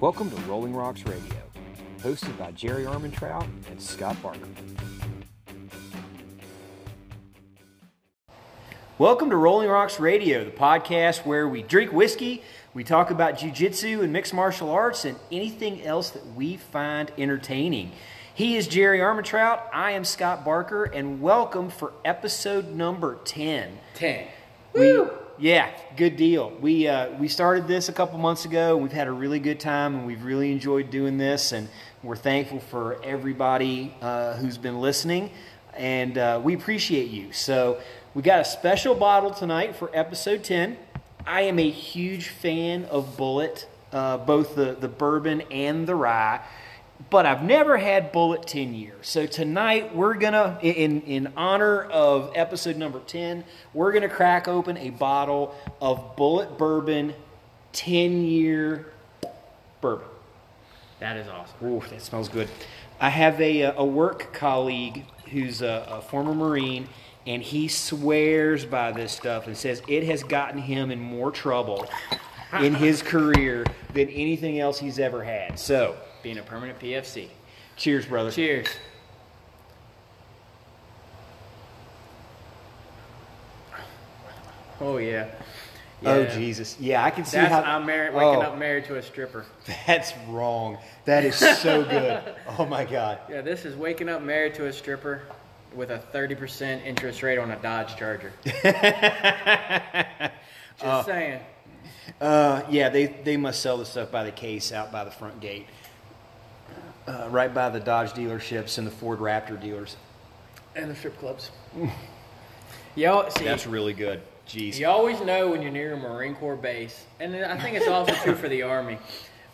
Welcome to Rolling Rocks Radio, hosted by Jerry Armentrout and Scott Barker. Welcome to Rolling Rocks Radio, the podcast where we drink whiskey, we talk about jiu-jitsu and mixed martial arts, and anything else that we find entertaining. He is Jerry Armentrout, I am Scott Barker, and welcome for episode number 10. 10. Woo! Yeah, good deal. We started this a couple months ago. We've had a really good time, and we've really enjoyed doing this, and we're thankful for everybody who's been listening, and we appreciate you. So we got a special bottle tonight for episode 10. I am a huge fan of Bulleit, both the bourbon and the rye, but I've never had Bulleit 10 years. So tonight we're going to, in honor of episode number 10, we're going to crack open a bottle of Bulleit Bourbon 10-year bourbon. That is awesome. Ooh, that smells good. I have a work colleague who's a former Marine, and he swears by this stuff and says it has gotten him in more trouble in his career than anything else he's ever had. So, being a permanent PFC. Cheers, brother. Cheers. Oh, yeah. Oh, Jesus. Yeah, I can see that's, how... I'm waking up married to a stripper. That's wrong. That is so good. Oh, my God. Yeah, this is waking up married to a stripper with a 30% interest rate on a Dodge Charger. Just saying. Yeah, they must sell the stuff by the case out by the front gate, right by the Dodge dealerships and the Ford Raptor dealers, and the strip clubs. Y'all, see, that's really good. Jeez, you always know when you're near a Marine Corps base, and I think it's also true for the Army,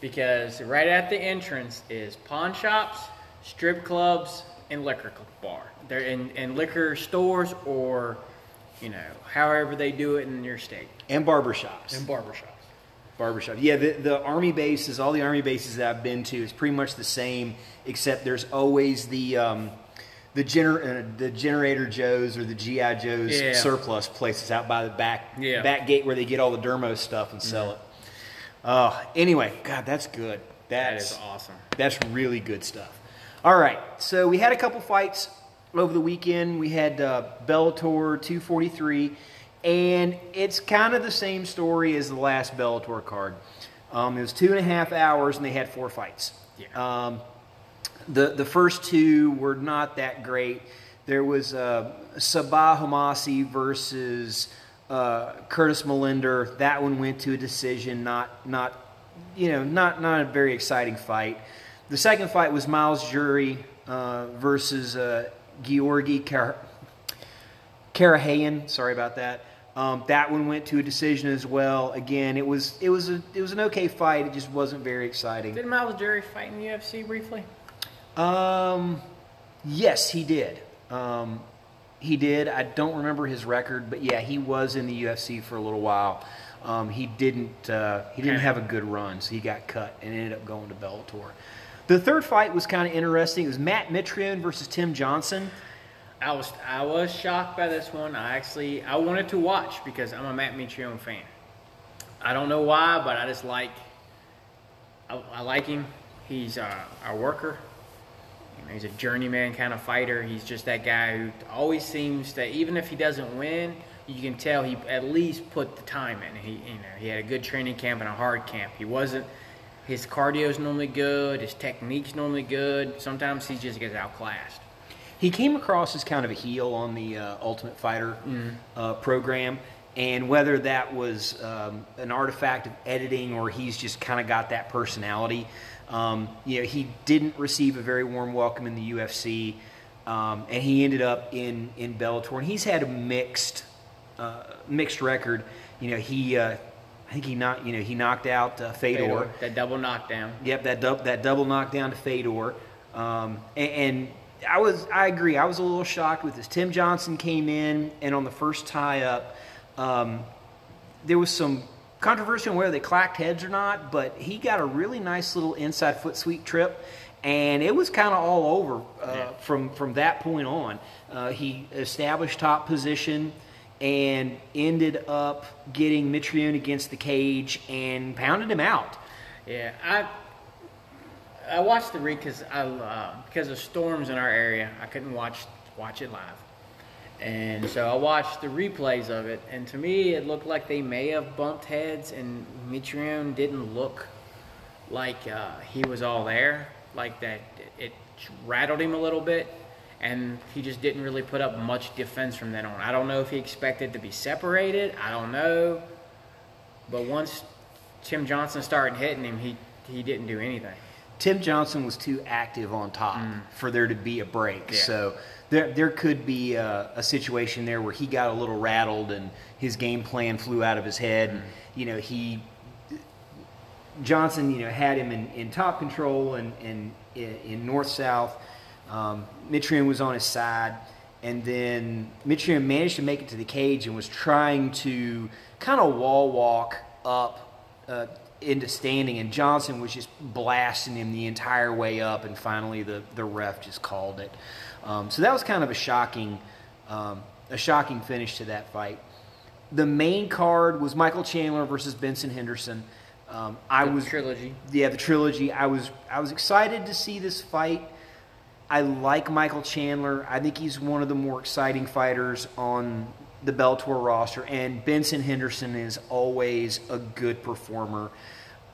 because right at the entrance is pawn shops, strip clubs, and liquor bar. They're in liquor stores or, you know, however they do it in your state. And barbershops. Yeah, the Army bases, all the Army bases that I've been to, is pretty much the same, except there's always the Generator Joes or the G.I. Joes surplus places out by the back gate where they get all the Dermo stuff and sell it. Anyway, God, that's good. That is awesome. That's really good stuff. All right, so we had a couple fights over the weekend. We had Bellator 243. And it's kind of the same story as the last Bellator card. It was 2.5 hours, and they had 4 fights. Yeah. The first 2 were not that great. There was Sabah Hamasi versus Curtis Millender. That one went to a decision. Not a very exciting fight. The second fight was Miles Jury versus Georgi Karahayan. Sorry about that. That one went to a decision as well. Again, it was an okay fight. It just wasn't very exciting. Did Miles Jury fight in the UFC briefly? Yes, he did. I don't remember his record, but yeah, he was in the UFC for a little while. He didn't have a good run, so he got cut and ended up going to Bellator. The third fight was kind of interesting. It was Matt Mitrione versus Tim Johnson. I was shocked by this one. I wanted to watch because I'm a Matt Mitrione fan. I don't know why, but I just I like him. He's a worker. You know, he's a journeyman kind of fighter. He's just that guy who always seems that even if he doesn't win, you can tell he at least put the time in. He had a good training camp and a hard camp. His cardio's normally good. His technique's normally good. Sometimes he just gets outclassed. He came across as kind of a heel on the Ultimate Fighter program, and whether that was an artifact of editing or he's just kind of got that personality, he didn't receive a very warm welcome in the UFC, and he ended up in Bellator. And he's had a mixed record. He knocked out Fedor. That double knockdown. Yep, that double knockdown to Fedor, and I agree. I was a little shocked with this. Tim Johnson came in, and on the first tie-up, there was some controversy on whether they clacked heads or not, but he got a really nice little inside foot sweep trip, and it was kind of all over from that point on. He established top position and ended up getting Mitrione against the cage and pounded him out. Yeah, I watched the read because of storms in our area. I couldn't watch it live. And so I watched the replays of it, and to me it looked like they may have bumped heads, and Mitrione didn't look like he was all there, like that it rattled him a little bit, and he just didn't really put up much defense from then on. I don't know if he expected to be separated, I don't know, but once Tim Johnson started hitting him, he didn't do anything. Tim Johnson was too active on top for there to be a break, yeah. So There could be a situation there where he got a little rattled and his game plan flew out of his head. And, you know, Johnson, you know, had him in top control and in north-south. Mitrione was on his side. And then Mitrione managed to make it to the cage and was trying to kind of wall walk up into standing. And Johnson was just blasting him the entire way up. And finally the ref just called it. So that was kind of a shocking finish to that fight. The main card was Michael Chandler versus Benson Henderson. The trilogy. I was excited to see this fight. I like Michael Chandler. I think he's one of the more exciting fighters on the Bellator roster, and Benson Henderson is always a good performer.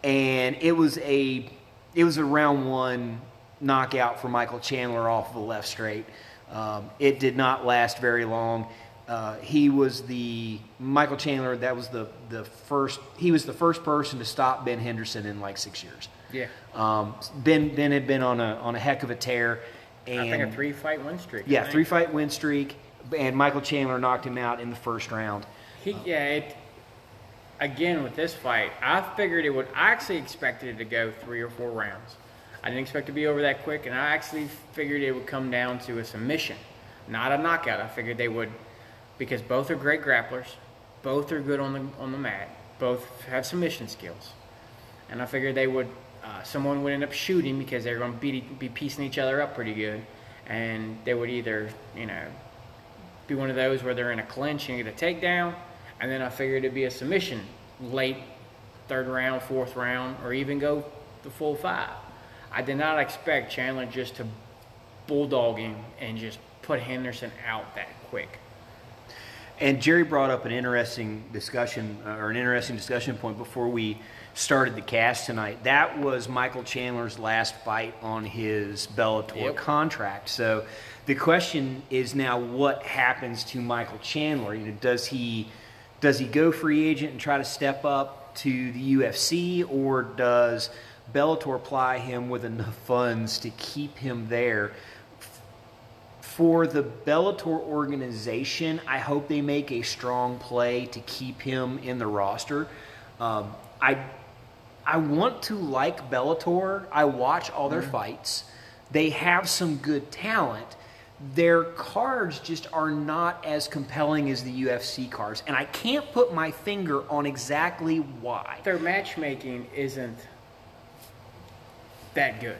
And it was a round one knockout for Michael Chandler off the left straight. It did not last very long. Michael Chandler, that was the first person to stop Ben Henderson in like 6 years. Yeah. Ben had been on a heck of a tear. And I think a 3-fight win streak. Yeah, 3-fight win streak, and Michael Chandler knocked him out in the first round. Again, with this fight, I actually expected it to go 3 or 4 rounds. I didn't expect to be over that quick, and I actually figured it would come down to a submission, not a knockout. I figured they would, because both are great grapplers, both are good on the mat, both have submission skills, and I figured they would. Someone would end up shooting because they're going to be piecing each other up pretty good, and they would either, you know, be one of those where they're in a clinch and get a takedown, and then I figured it'd be a submission late third round, fourth round, or even go the full 5. I did not expect Chandler just to bulldog him and just put Henderson out that quick. And Jerry brought up an interesting discussion point before we started the cast tonight. That was Michael Chandler's last fight on his Bellator contract. So the question is now, what happens to Michael Chandler? You know, does he go free agent and try to step up to the UFC, or does Bellator ply him with enough funds to keep him there? For the Bellator organization, I hope they make a strong play to keep him in the roster. I want to like Bellator. I watch all their fights. They have some good talent. Their cards just are not as compelling as the UFC cards, and I can't put my finger on exactly why. Their matchmaking isn't that good.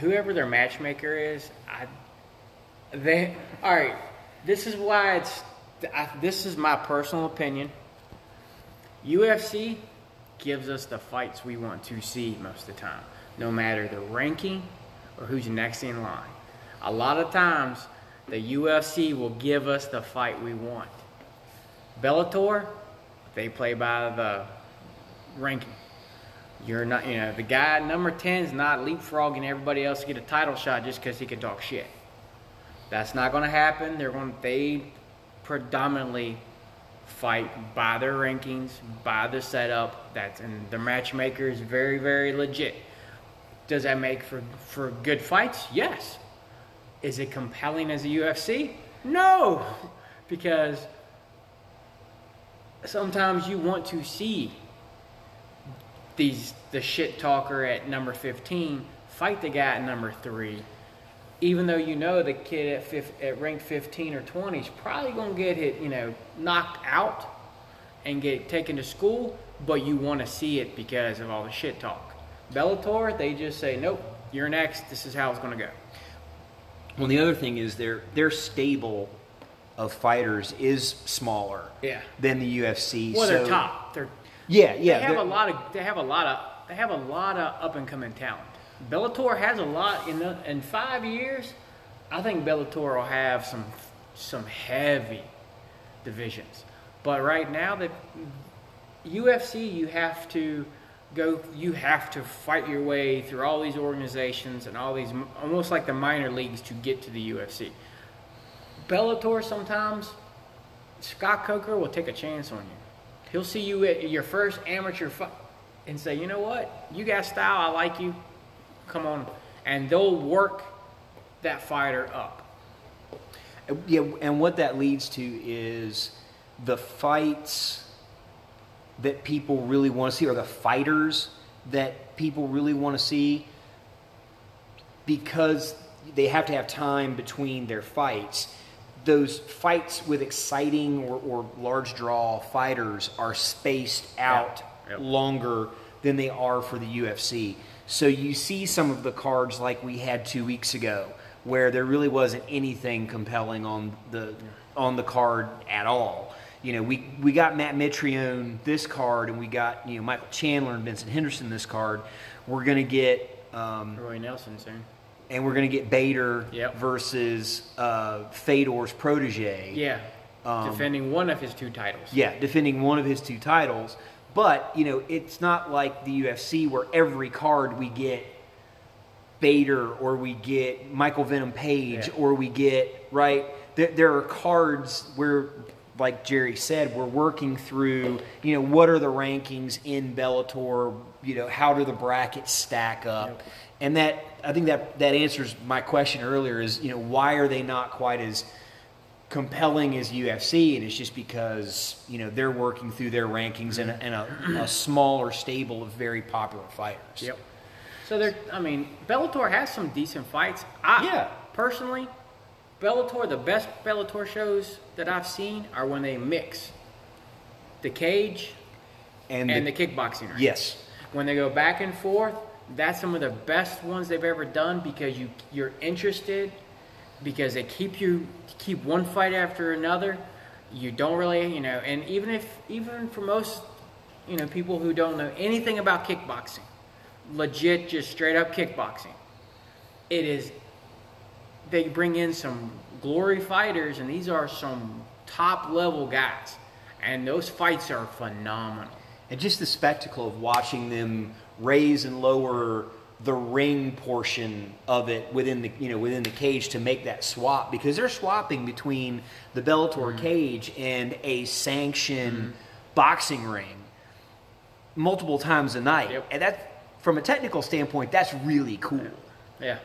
Whoever their matchmaker is, all right. This is why this is my personal opinion. UFC gives us the fights we want to see most of the time, no matter the ranking or who's next in line. A lot of times, the UFC will give us the fight we want. Bellator, they play by the ranking. You're not, you know, the guy number 10 is not leapfrogging everybody else to get a title shot just because he can talk shit. That's not going to happen. They predominantly fight by their rankings, by the setup. And the matchmaker is very, very legit. Does that make for good fights? Yes. Is it compelling as a UFC? No, because sometimes you want to see the shit talker at number 15 fight the guy at number 3, even though you know the kid at rank 15 or 20 is probably gonna get hit, you know, knocked out and get taken to school, but you want to see it because of all the shit talk. Bellator, they just say, nope, you're next. This is how it's gonna go. Well, the other thing is their stable of fighters is smaller than the UFC. Well, they're top. They have a lot of up and coming talent. Bellator has a lot in 5 years. I think Bellator will have some heavy divisions, but right now the UFC, you have to fight your way through all these organizations and all these, almost like the minor leagues, to get to the UFC. Bellator, sometimes Scott Coker will take a chance on you. He'll see you at your first amateur fight and say, you know what, you got style, I like you, come on. And they'll work that fighter up. Yeah, and what that leads to is the fights that people really want to see, or the fighters that people really want to see, because they have to have time between their fights. Those fights with exciting or large draw fighters are spaced out longer than they are for the UFC. So you see some of the cards like we had 2 weeks ago, where there really wasn't anything compelling on the card at all. You know, we got Matt Mitrione this card, and we got, you know, Michael Chandler and Benson Henderson this card. We're gonna get Roy Nelson soon, and we're gonna get Bader versus Fedor's protege. Yeah, defending one of his two titles. Yeah, defending one of his two titles. But you know, it's not like the UFC where every card we get Bader, or we get Michael Venom Page, or we get there are cards where, like Jerry said, we're working through, you know, what are the rankings in Bellator, you know, how do the brackets stack up? Yep. And that, I think that answers my question earlier is, you know, why are they not quite as compelling as UFC? And it's just because, you know, they're working through their rankings and a smaller stable of very popular fighters. Yep. So Bellator has some decent fights. Personally, Bellator, the best Bellator shows that I've seen are when they mix the cage and the kickboxing ring. Yes. When they go back and forth, that's some of the best ones they've ever done, because you're interested, because they keep one fight after another. You don't really, you know, and even for most, you know, people who don't know anything about kickboxing, legit, just straight up kickboxing, it is, they bring in some Glory fighters, and these are some top level guys, and those fights are phenomenal. And just the spectacle of watching them raise and lower the ring portion of it within the cage to make that swap, because they're swapping between the Bellator cage and a sanctioned boxing ring multiple times a night. Yep. And that, from a technical standpoint, that's really cool. Yeah.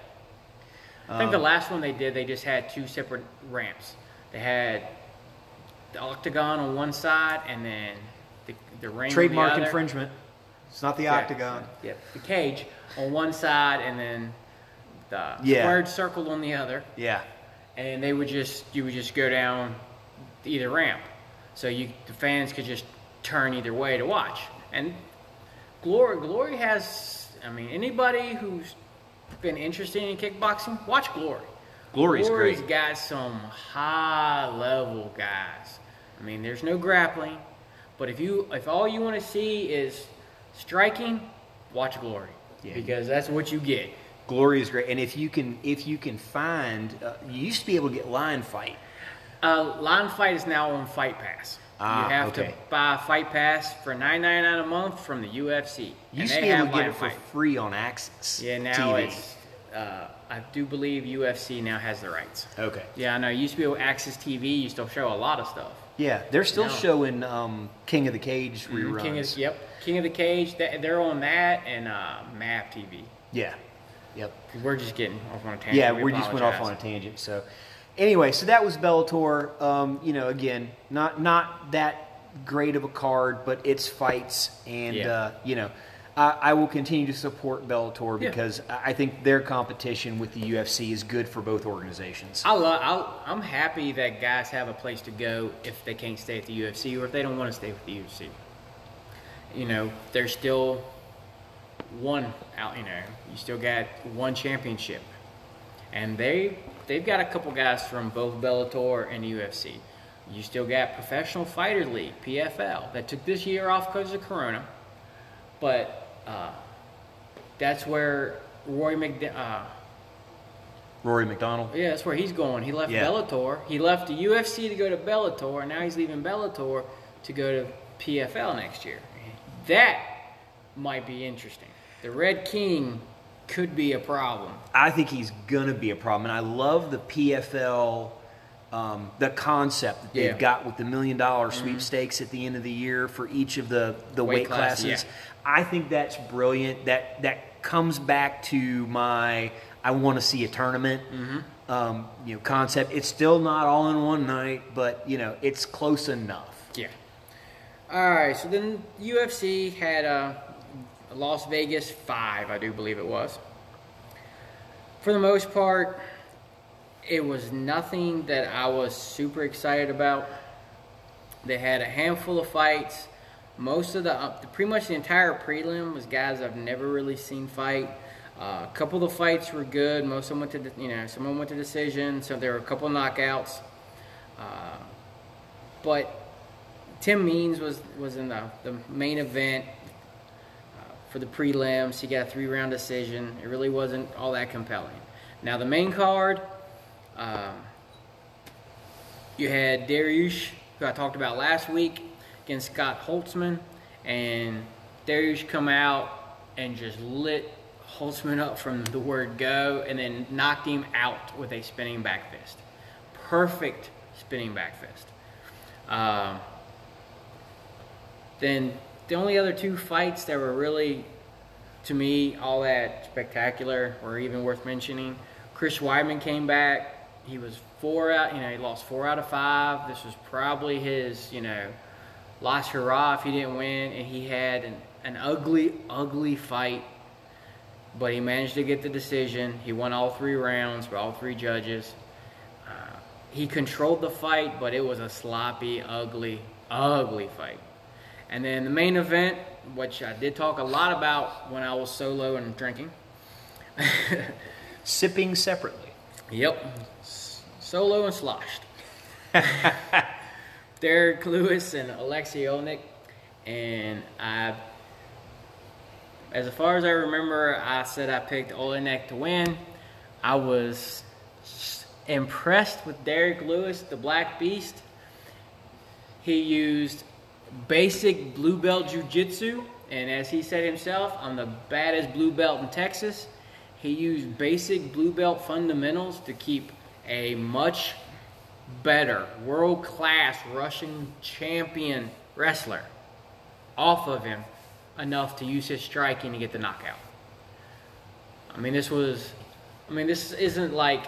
I think the last one they did, they just had two separate ramps. They had the octagon on one side, and then the ring. Trademark on the other. Infringement. It's not the octagon. Yep. The cage on one side, and then the squared circle on the other. Yeah. And they would you would just go down either ramp, so the fans could just turn either way to watch. And Glory has, anybody who's been interested in kickboxing, watch Glory. Glory's great. Got some high-level guys. There's no grappling, but if all you want to see is striking, watch Glory, because that's what you get. Glory is great, and if you can find, you used to be able to get Lion Fight. Lion Fight is now on Fight Pass. You have to buy a Fight Pass for $9.99 a month from the UFC. You used to be able to get it for free on Access. Yeah, now TV. It's. I do believe UFC now has the rights. Okay. Yeah, I know. You used to be able to Access TV. You still show a lot of stuff. Yeah, they're still showing King of the Cage reruns. King of the Cage. They're on that and MAP TV. Yeah. Yep. We're just getting off on a tangent. Yeah, we just went off on a tangent. So. Anyway, so that was Bellator. Again, not that great of a card, but it's fights, and I will continue to support Bellator because I think their competition with the UFC is good for both organizations. I'm happy that guys have a place to go if they can't stay at the UFC, or if they don't want to stay with the UFC. You know, there's still one out. You know, you still got one championship, and They've got a couple guys from both Bellator and UFC. You still got Professional Fighter League, PFL, that took this year off because of Corona. But that's where Rory McDonald. Yeah, that's where he's going. He left Bellator. He left the UFC to go to Bellator, and now he's leaving Bellator to go to PFL next year. That might be interesting. The Red King could be a problem. I think he's going to be a problem, and I love the PFL, the concept that they've got with the $1 million sweepstakes at the end of the year for each of the weight classes. Yeah. I think that's brilliant. That comes back to my... I want to see a tournament, concept. It's still not all in one night, but it's close enough. Yeah. All right. So then UFC had Las Vegas 5, I do believe it was. For the most part, it was nothing that I was super excited about. They had a handful of fights. Most of pretty much the entire prelim was guys I've never really seen fight. A couple of the fights were good. Most of them went to, someone went to decision. So there were a couple of knockouts. But Tim Means was in the main event for the prelims. He got a 3-round decision. It really wasn't all that compelling. Now the main card, you had Dariush, who I talked about last week, against Scott Holtzman, and Dariush come out and just lit Holtzman up from the word go, and then knocked him out with a spinning back fist. Perfect spinning back fist. Then the only other two fights that were really, to me, all that spectacular or even worth mentioning. Chris Weidman came back. He was 4 out. He lost 4 out of 5. This was probably his, last hurrah if he didn't win, and he had an ugly, ugly fight. But he managed to get the decision. He won all 3 rounds for all 3 judges. He controlled the fight, but it was a sloppy, ugly, ugly fight. And then the main event, which I did talk a lot about when I was solo and drinking. Sipping separately. Yep. Solo and sloshed. Derek Lewis and Alexei Oleinik. And as far as I remember, I said I picked Oleinik to win. I was impressed with Derek Lewis, the Black Beast. He used basic blue belt jiu-jitsu, and as he said himself, I'm the baddest blue belt in Texas. He used basic blue belt fundamentals to keep a much better, world-class Russian champion wrestler off of him, enough to use his striking to get the knockout. This isn't like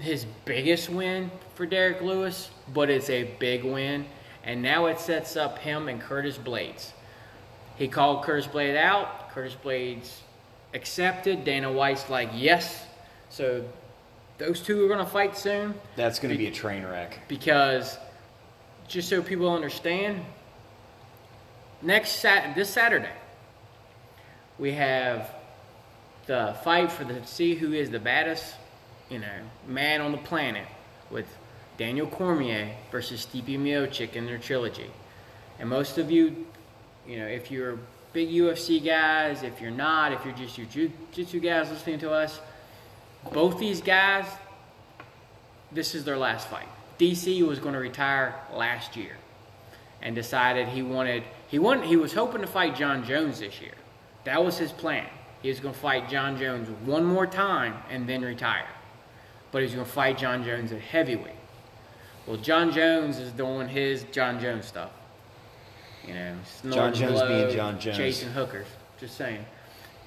his biggest win for Derek Lewis, but it's a big win, and now it sets up him and Curtis Blaydes. He called Curtis Blaydes out. Curtis Blaydes accepted. Dana White's like, yes. So those two are going to fight soon. That's going to be a train wreck. Because, just so people understand, this Saturday, we have the fight to see who is the baddest, man on the planet, with Daniel Cormier versus Stipe Miocic in their trilogy. And most of you, if you're big UFC guys, if you're not, if you're just your jiu-jitsu guys listening to us, both these guys, this is their last fight. DC was going to retire last year and decided he was hoping to fight John Jones this year. That was his plan. He was going to fight John Jones one more time and then retire. But he was going to fight John Jones at heavyweight. Well, John Jones is doing his John Jones stuff. John Jones being John Jones. Chasing hookers. Just saying.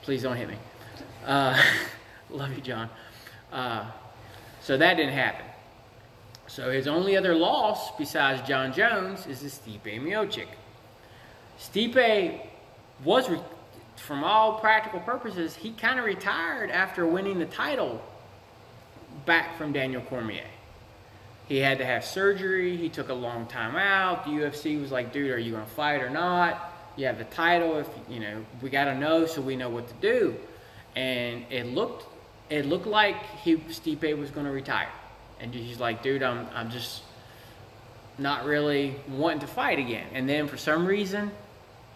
Please don't hit me. Love you, John. So that didn't happen. So his only other loss besides John Jones is Stipe Miocic. Stipe was, from all practical purposes, he kind of retired after winning the title back from Daniel Cormier. He had to have surgery. He took a long time out. The UFC was like, dude, are you going to fight or not? You have the title. We got to know so we know what to do. And it looked like Stipe was going to retire. And he's like, dude, I'm just not really wanting to fight again. And then for some reason,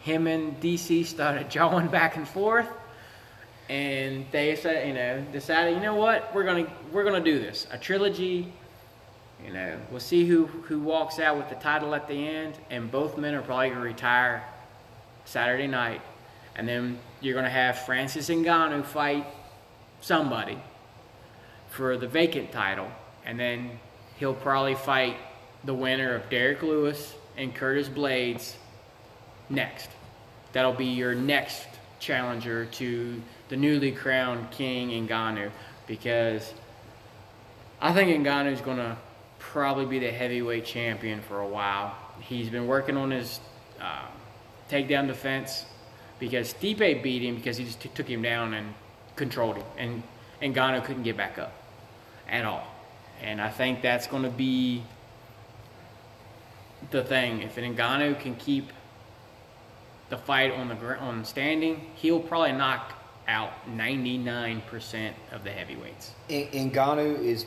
him and DC started jawing back and forth. And they said, decided, what, we're gonna do this, a trilogy. We'll see who walks out with the title at the end, and both men are probably gonna retire Saturday night, and then you're gonna have Francis Ngannou fight somebody for the vacant title, and then he'll probably fight the winner of Derek Lewis and Curtis Blaydes next. That'll be your next challenger to the newly crowned King Ngannou, because I think Ngannou's gonna probably be the heavyweight champion for a while. He's been working on his takedown defense, because Stipe beat him because he just took him down and controlled him, and Ngannou couldn't get back up at all. And I think that's gonna be the thing. If Ngannou can keep the fight on the standing, he'll probably knock out 99% of the heavyweights. Ngannou is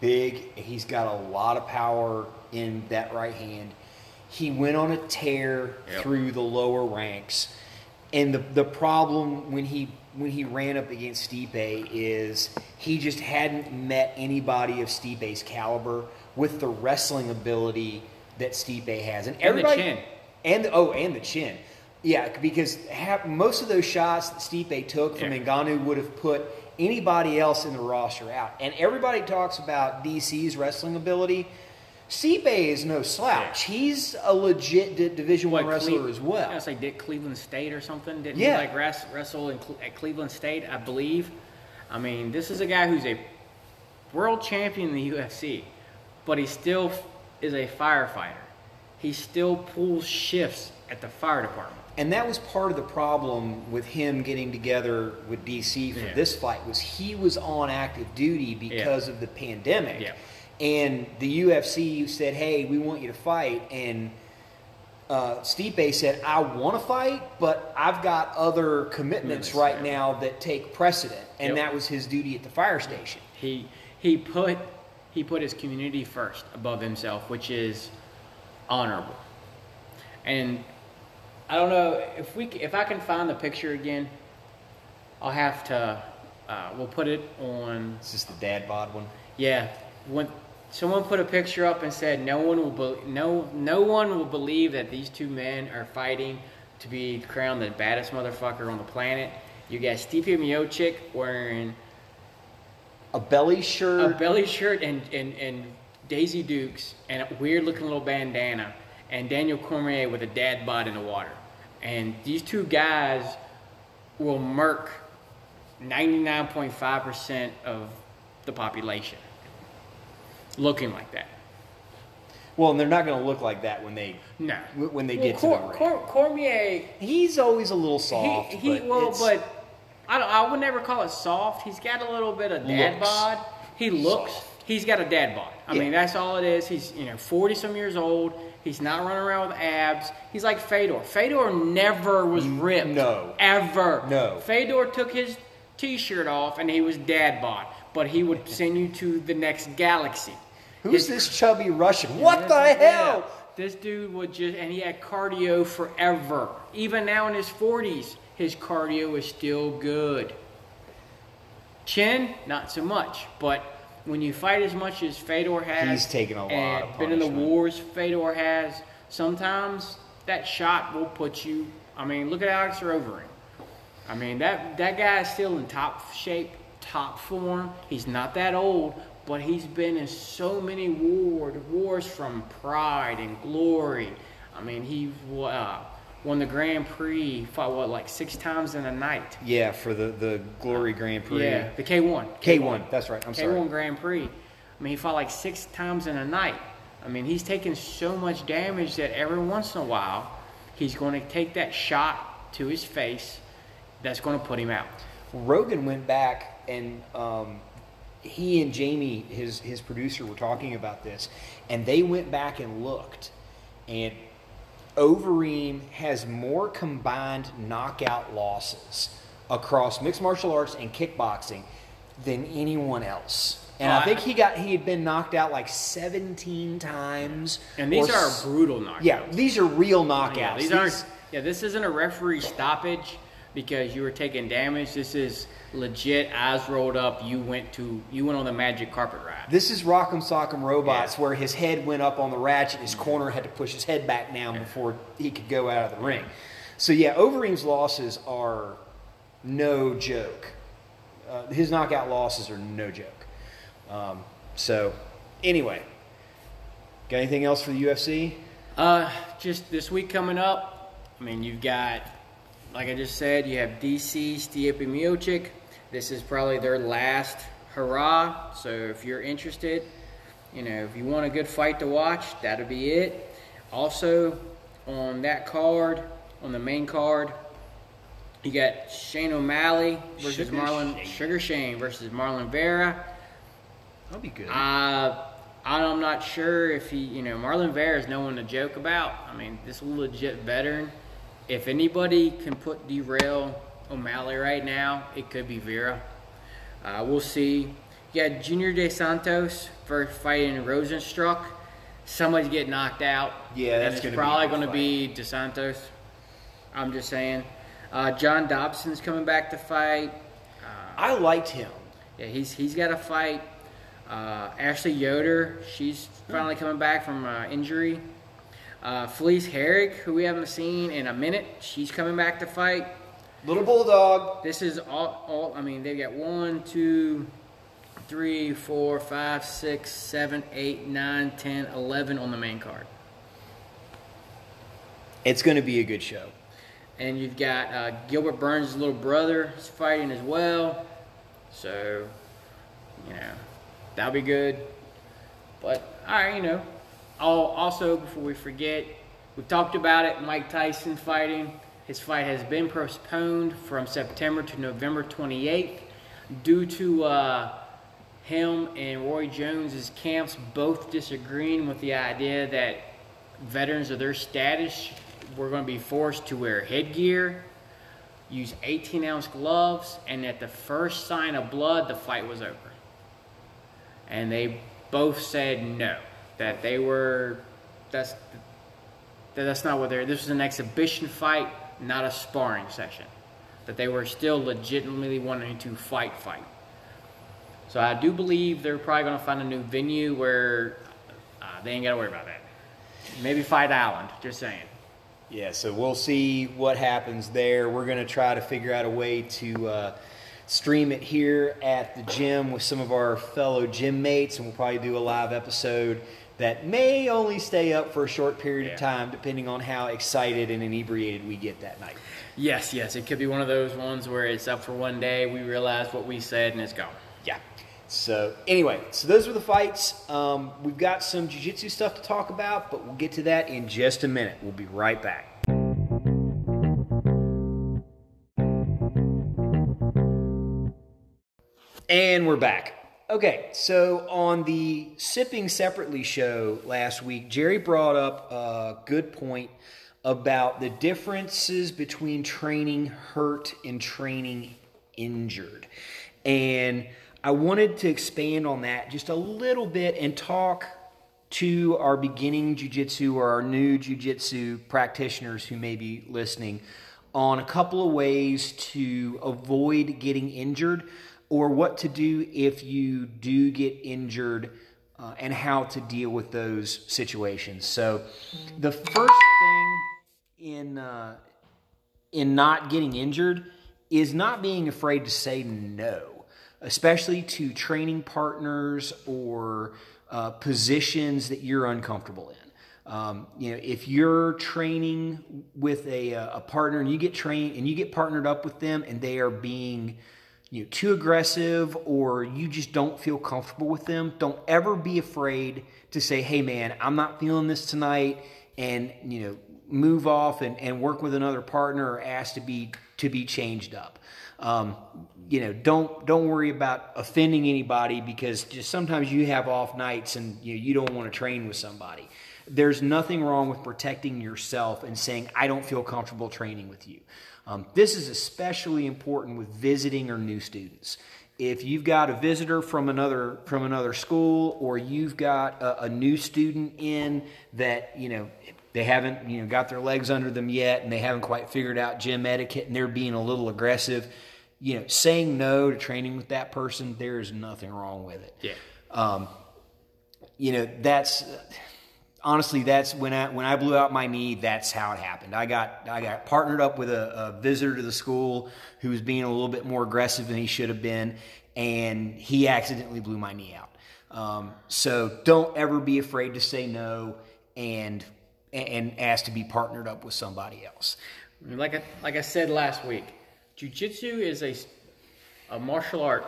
big. He's got a lot of power in that right hand. He went on a tear through the lower ranks, and the problem when he ran up against Stipe is he just hadn't met anybody of Stipe's caliber with the wrestling ability that Stipe has, and the chin, and the chin. Yeah, because most of those shots that Stipe took from Ngannou would have put anybody else in the roster out. And everybody talks about DC's wrestling ability. Stipe is no slouch. Yeah. He's a legit Division I wrestler as well. I was like, did Cleveland State or something? Didn't he wrestle at Cleveland State, I believe? I mean, this is a guy who's a world champion in the UFC, but he still is a firefighter. He still pulls shifts at the fire department. And that was part of the problem with him getting together with DC for this fight, was he was on active duty because of the pandemic. Yeah. And the UFC said, hey, we want you to fight. And Stipe said, I want to fight, but I've got other commitments right now that take precedent. And that was his duty at the fire station. He put his community first above himself, which is honorable. And I don't know if I can find the picture again. I'll have to. We'll put it on. Is this the dad bod one? Yeah. When someone put a picture up and said, "No one will believe that these two men are fighting to be crowned the baddest motherfucker on the planet." You got Stipe Miocic wearing a belly shirt, and Daisy Dukes, and a weird looking little bandana. And Daniel Cormier with a dad bod in the water. And these two guys will murk 99.5% of the population looking like that. Well, and they're not going to look like that when they get to the ring. Cormier... He's always a little soft. I would never call it soft. He's got a little bit of dad bod. He looks... Soft. He's got a dad bod. I mean, that's all it is. He's 40-some years old. He's not running around with abs. He's like Fedor. Fedor never was ripped. No. Ever. No. Fedor took his T-shirt off, and he was dad bod. But he would send you to the next galaxy. Who's this chubby Russian? What the hell? Yeah. This dude would just... And he had cardio forever. Even now in his 40s, his cardio is still good. Chin, not so much, but... When you fight as much as Fedor has... He's taken a lot of punishment. Been in the wars Fedor has. Sometimes that shot will put you... I mean, look at Alistair Overeem. I mean, that guy is still in top shape, top form. He's not that old, but he's been in so many wars from Pride and Glory. I mean, he won the Grand Prix, fought 6 times in a night. Yeah, for the Glory Grand Prix. Yeah, the K-1. K-1, that's right, I'm sorry. K-1 Grand Prix. I mean, he fought 6 times in a night. I mean, he's taking so much damage that every once in a while, he's going to take that shot to his face that's going to put him out. Rogan went back, and he and Jamie, his producer, were talking about this, and they went back and looked, and... Overeem has more combined knockout losses across mixed martial arts and kickboxing than anyone else. And I think he had been knocked out 17 times. And these are brutal knockouts. Yeah, these are real knockouts. This isn't a referee stoppage. because you were taking damage. This is legit, eyes rolled up. You went on the magic carpet ride. This is Rock'em Sock'em Robots, yeah, where his head went up on the ratchet. His corner had to push his head back down before he could go out of the ring. So, yeah, Overeem's losses are no joke. His knockout losses are no joke. So, anyway, got anything else for the UFC? Just this week coming up, I mean, you've got, like I just said, you have DC, Stipe Miocic. This is probably their last hurrah. So if you're interested, you know, if you want a good fight to watch, that'll be it. Also, on that card, on the main card, you got Shane O'Malley versus Sugar Shane versus Marlon Vera. That'll be good. I'm not sure if he, you know, Marlon Vera is no one to joke about. I mean, this legit veteran. If anybody can derail O'Malley right now, it could be Vera. We'll see. You got Junior Dos Santos first fighting Rosenstruck. Somebody's getting knocked out. Yeah, that's gonna probably going to be Dos Santos. I'm just saying. John Dobson's coming back to fight. I liked him. Yeah, he's got a fight. Ashley Yoder, she's finally coming back from injury. Felice Herrig, who we haven't seen in a minute, she's coming back to fight. Little Bulldog. This is all I mean, they've got 1, 2, 3, 4, 5, 6, 7, 8, 9, 10, 11 on the main card. It's going to be a good show. And you've got Gilbert Burns' little brother is fighting as well. So, you know, that'll be good. But, all right, you know. Also, before we forget, we've talked about it, Mike Tyson fighting. His fight has been postponed from September to November 28th due to him and Roy Jones' camps both disagreeing with the idea that veterans of their status were going to be forced to wear headgear, use 18-ounce gloves, and at the first sign of blood, the fight was over. And they both said no. That they were, that's not what they're, this was an exhibition fight, not a sparring session. That they were still legitimately wanting to fight. So I do believe they're probably going to find a new venue where they ain't got to worry about that. Maybe Fight Island, just saying. Yeah, so we'll see what happens there. We're going to try to figure out a way to stream it here at the gym with some of our fellow gym mates, and we'll probably do a live episode that may only stay up for a short period of time, depending on how excited and inebriated we get that night. Yes. It could be one of those ones where it's up for one day, we realize what we said, and it's gone. Yeah. So, anyway, those were the fights. We've got some jiu-jitsu stuff to talk about, but we'll get to that in just a minute. We'll be right back. And we're back. Okay, so on the Sipping Separately show last week, Jerry brought up a good point about the differences between training hurt and training injured. And I wanted to expand on that just a little bit and talk to our beginning jiu-jitsu or our new jiu-jitsu practitioners who may be listening on a couple of ways to avoid getting injured, or what to do if you do get injured, and how to deal with those situations. So the first thing in not getting injured is not being afraid to say no, especially to training partners or positions that you're uncomfortable in. You know, if you're training with a partner and you get trained and you get partnered up with them and they are being too aggressive, or you just don't feel comfortable with them, don't ever be afraid to say, hey man, I'm not feeling this tonight, and move off and work with another partner or ask to be changed up. Don't worry about offending anybody, because just sometimes you have off nights and you don't want to train with somebody. There's nothing wrong with protecting yourself and saying, I don't feel comfortable training with you. This is especially important with visiting or new students. If you've got a visitor from another school, or you've got a new student in that, they haven't, you know, got their legs under them yet, and they haven't quite figured out gym etiquette, and they're being a little aggressive. You know, saying no to training with that person, there is nothing wrong with it. Yeah. You know, that's honestly, that's when I blew out my knee. That's how it happened. I got partnered up with a visitor to the school who was being a little bit more aggressive than he should have been, and he accidentally blew my knee out. So don't ever be afraid to say no and ask to be partnered up with somebody else. Like I said last week, jiu-jitsu is a martial art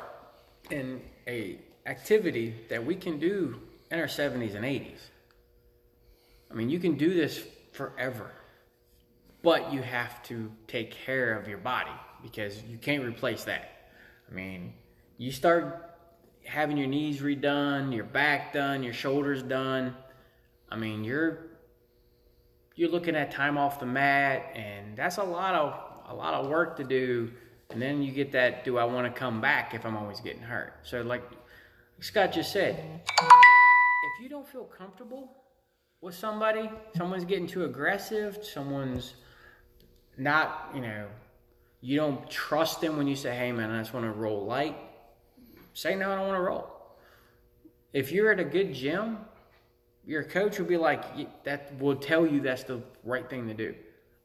and a activity that we can do in our 70s and 80s. I mean, you can do this forever, but you have to take care of your body because you can't replace that. I mean, you start having your knees redone, your back done, your shoulders done. I mean, you're looking at time off the mat, and that's a lot of work to do. And then you get that, do I want to come back if I'm always getting hurt? So like Scott just said, if you don't feel comfortable with somebody, someone's getting too aggressive, someone's not, you know, you don't trust them when you say, hey man, I just want to roll light. Say no, I don't want to roll. If you're at a good gym, your coach will be like, that will tell you that's the right thing to do.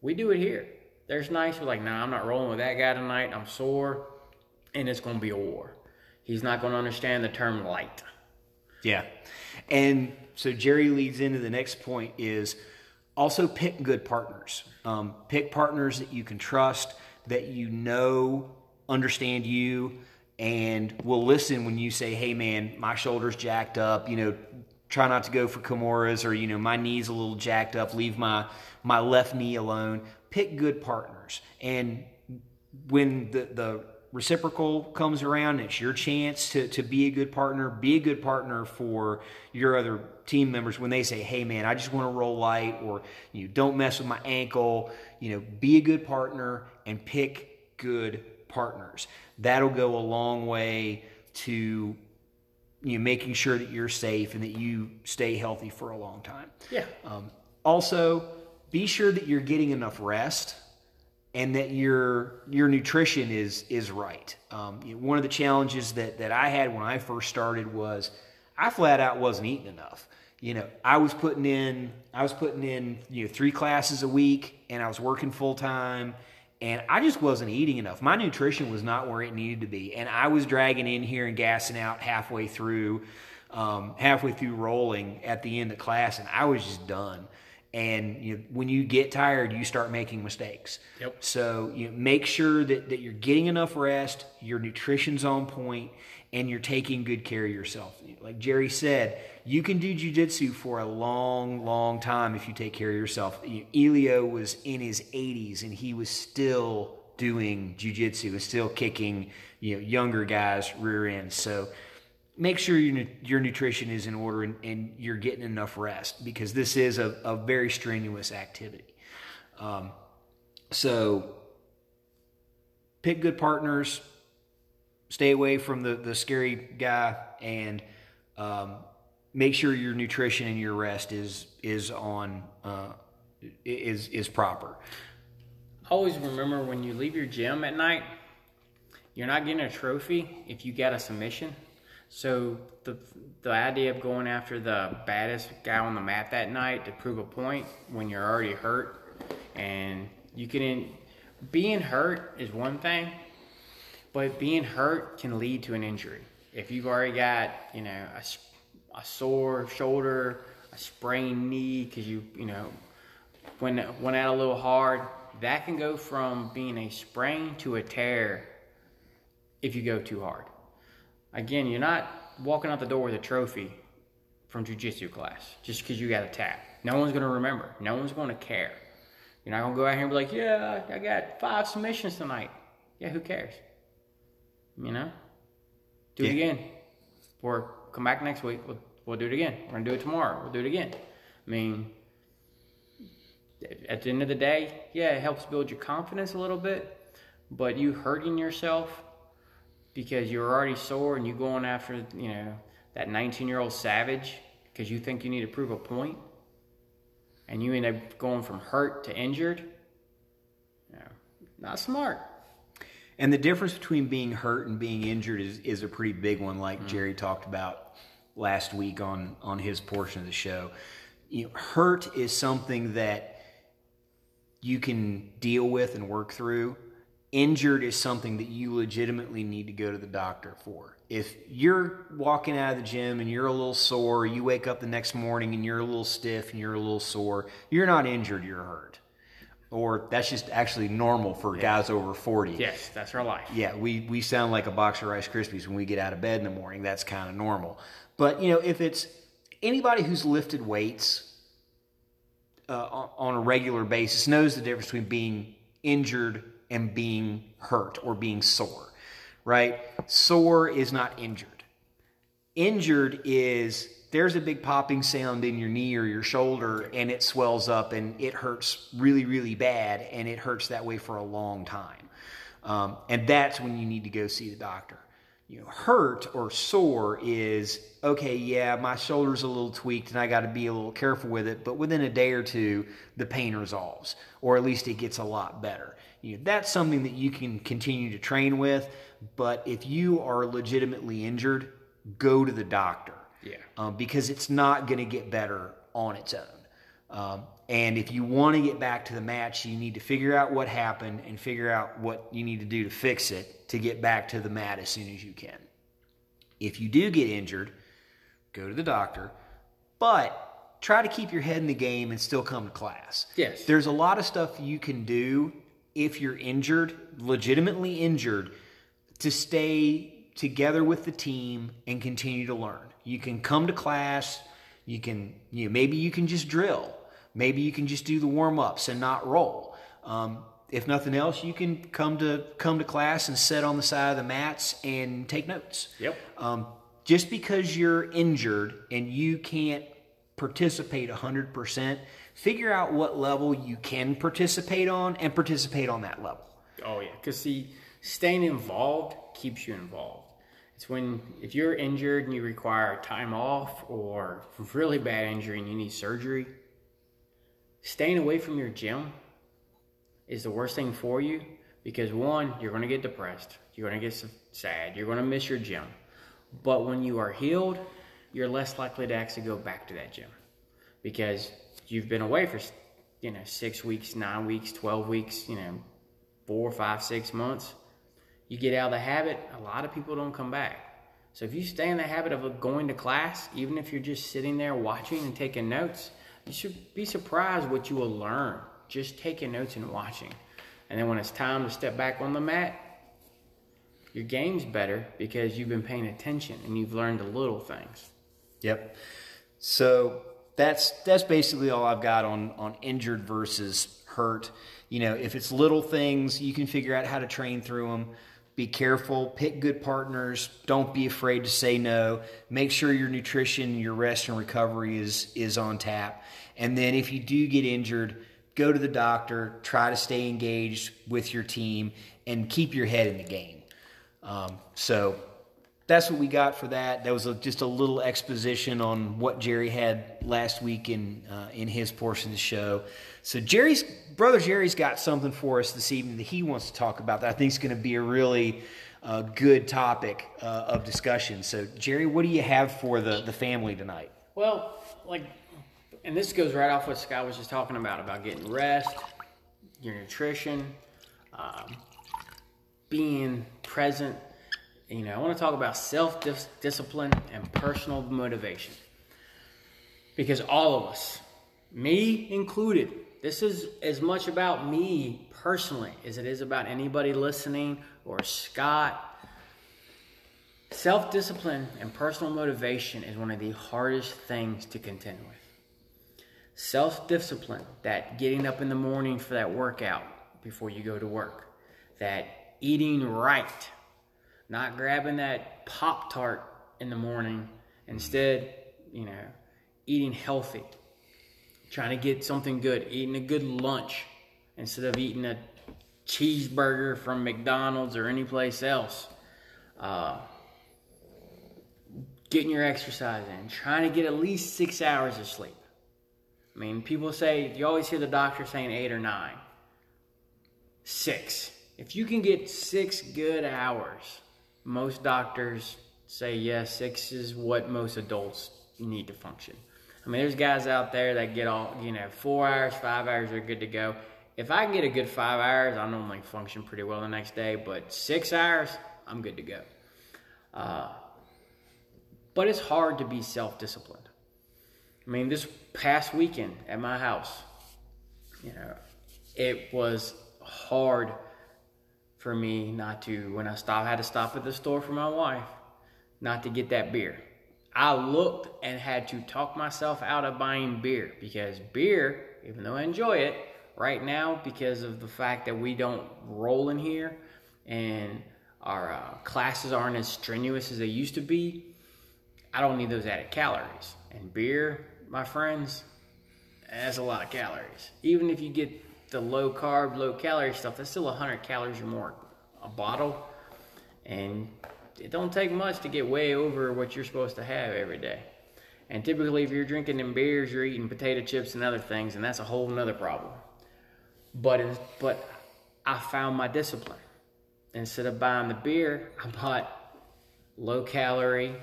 We do it here. There's nights we're like, nah, I'm not rolling with that guy tonight. I'm sore, and it's going to be a war. He's not going to understand the term light. Yeah. And so Jerry leads into the next point is also pick good partners. Pick partners that you can trust, that you know understand you, and will listen when you say, hey, man, my shoulder's jacked up. You know, try not to go for Kimuras, or, you know, my knee's a little jacked up. Leave my left knee alone. Pick good partners. And when the reciprocal comes around, it's your chance to be a good partner. Be a good partner for your other team members when they say, hey, man, I just want to roll light, or, you know, don't mess with my ankle. You know, be a good partner and pick good partners. That'll go a long way to, you know, making sure that you're safe and that you stay healthy for a long time. Yeah. Also, be sure that you're getting enough rest and that your nutrition is right. You know, one of the challenges that I had when I first started was I flat out wasn't eating enough. You know, I was putting in, you know, 3 classes a week, and I was working full time, and I just wasn't eating enough. My nutrition was not where it needed to be, and I was dragging in here and gassing out halfway through rolling at the end of class, and I was just done. And, you know, when you get tired, you start making mistakes. Yep. So, you know, make sure that you're getting enough rest, your nutrition's on point, and you're taking good care of yourself. Like Jerry said, you can do jiu-jitsu for a long, long time if you take care of yourself. You know, Elio was in his 80s, and he was still doing jiu-jitsu and still kicking, you know, younger guys' rear ends. So make sure your nutrition is in order and you're getting enough rest, because this is a very strenuous activity. So pick good partners, stay away from the scary guy, and make sure your nutrition and your rest is proper. Always remember, when you leave your gym at night, you're not getting a trophy if you got a submission. So the idea of going after the baddest guy on the mat that night to prove a point when you're already hurt, and you can being hurt is one thing, but being hurt can lead to an injury. If you've already got, you know, a sore shoulder, a sprained knee because you know went out a little hard, that can go from being a sprain to a tear if you go too hard. Again, you're not walking out the door with a trophy from jiu-jitsu class just because you got a tap. No one's going to remember. No one's going to care. You're not going to go out here and be like, yeah, I got 5 submissions tonight. Yeah, who cares? You know? Do it again. Or come back next week. We'll do it again. We're going to do it tomorrow. We'll do it again. I mean, at the end of the day, yeah, it helps build your confidence a little bit, but you hurting yourself because you're already sore and you're going after, you know, that 19-year-old savage because you think you need to prove a point, and you end up going from hurt to injured, no, not smart. And the difference between being hurt and being injured is a pretty big one, like Jerry talked about last week on his portion of the show. You know, hurt is something that you can deal with and work through. Injured is something that you legitimately need to go to the doctor for. If you're walking out of the gym and you're a little sore, you wake up the next morning and you're a little stiff and you're a little sore, you're not injured, you're hurt. Or that's just actually normal for guys over 40. Yes, that's our life. Yeah, we sound like a box of Rice Krispies when we get out of bed in the morning. That's kind of normal. But, you know, if it's anybody who's lifted weights on a regular basis knows the difference between being injured and being hurt or being sore, right? Sore is not injured. Injured is there's a big popping sound in your knee or your shoulder and it swells up and it hurts really, really bad and it hurts that way for a long time. And that's when you need to go see the doctor. You know, hurt or sore is, okay, yeah, my shoulder's a little tweaked and I got to be a little careful with it, but within a day or two, the pain resolves, or at least it gets a lot better. You know, that's something that you can continue to train with, but if you are legitimately injured, go to the doctor. Yeah. Because it's not going to get better on its own. And if you want to get back to the match, you need to figure out what happened and figure out what you need to do to fix it to get back to the mat as soon as you can. If you do get injured, go to the doctor, but try to keep your head in the game and still come to class. Yes. There's a lot of stuff you can do if you're injured, legitimately injured, to stay together with the team and continue to learn. You can come to class. You can, you know, maybe you can just drill. Maybe you can just do the warm-ups and not roll. If nothing else, you can come to class and sit on the side of the mats and take notes. Yep. Just because you're injured and you can't participate 100%, figure out what level you can participate on and participate on that level. Oh, yeah. Because, see, staying involved keeps you involved. It's when, if you're injured and you require time off or really bad injury and you need surgery, staying away from your gym is the worst thing for you because, one, you're going to get depressed. You're going to get sad. You're going to miss your gym. But when you are healed, you're less likely to actually go back to that gym because you've been away for, you know, 6 weeks, 9 weeks, 12 weeks, you know, 4, 5, 6 months. You get out of the habit, a lot of people don't come back. So if you stay in the habit of going to class, even if you're just sitting there watching and taking notes, you should be surprised what you will learn just taking notes and watching. And then when it's time to step back on the mat, your game's better because you've been paying attention and you've learned the little things. Yep. So that's basically all I've got on injured versus hurt. You know, if it's little things, you can figure out how to train through them. Be careful. Pick good partners. Don't be afraid to say no. Make sure your nutrition, your rest, and recovery is on tap. And then if you do get injured, go to the doctor. Try to stay engaged with your team and keep your head in the game. So that's what we got for that. That was just a little exposition on what Jerry had last week in his portion of the show. So Jerry's got something for us this evening that he wants to talk about that I think is going to be a really good topic of discussion. So Jerry, what do you have for the family tonight? Well, and this goes right off what Scott was just talking about getting rest, your nutrition, being present. You know, I want to talk about self-discipline and personal motivation because all of us, me included, this is as much about me personally as it is about anybody listening or Scott. Self-discipline and personal motivation is one of the hardest things to contend with. Self-discipline, that getting up in the morning for that workout before you go to work, that eating right, not grabbing that Pop-Tart in the morning, instead, you know, eating healthy. Trying to get something good, eating a good lunch instead of eating a cheeseburger from McDonald's or any place else. Getting your exercise in, trying to get at least 6 hours of sleep. I mean, people say, you always hear the doctor saying 8 or 9. 6. If you can get 6 good hours, most doctors say, yes, 6 is what most adults need to function. I mean, there's guys out there that get all, 4 hours, 5 hours are good to go. If I can get a good 5 hours, I normally function pretty well the next day, but 6 hours, I'm good to go. But it's hard to be self-disciplined. I mean, this past weekend at my house, it was hard for me not to, when I had to stop at the store for my wife, not to get that beer. I looked and had to talk myself out of buying beer, because beer, even though I enjoy it, right now, because of the fact that we don't roll in here and our classes aren't as strenuous as they used to be, I don't need those added calories. And beer, my friends, that's a lot of calories. Even if you get the low carb, low calorie stuff, that's still 100 calories or more a bottle. And it don't take much to get way over what you're supposed to have every day. And typically if you're drinking them beers, you're eating potato chips and other things, and that's a whole nother problem. But I found my discipline. Instead of buying the beer, I bought low calorie,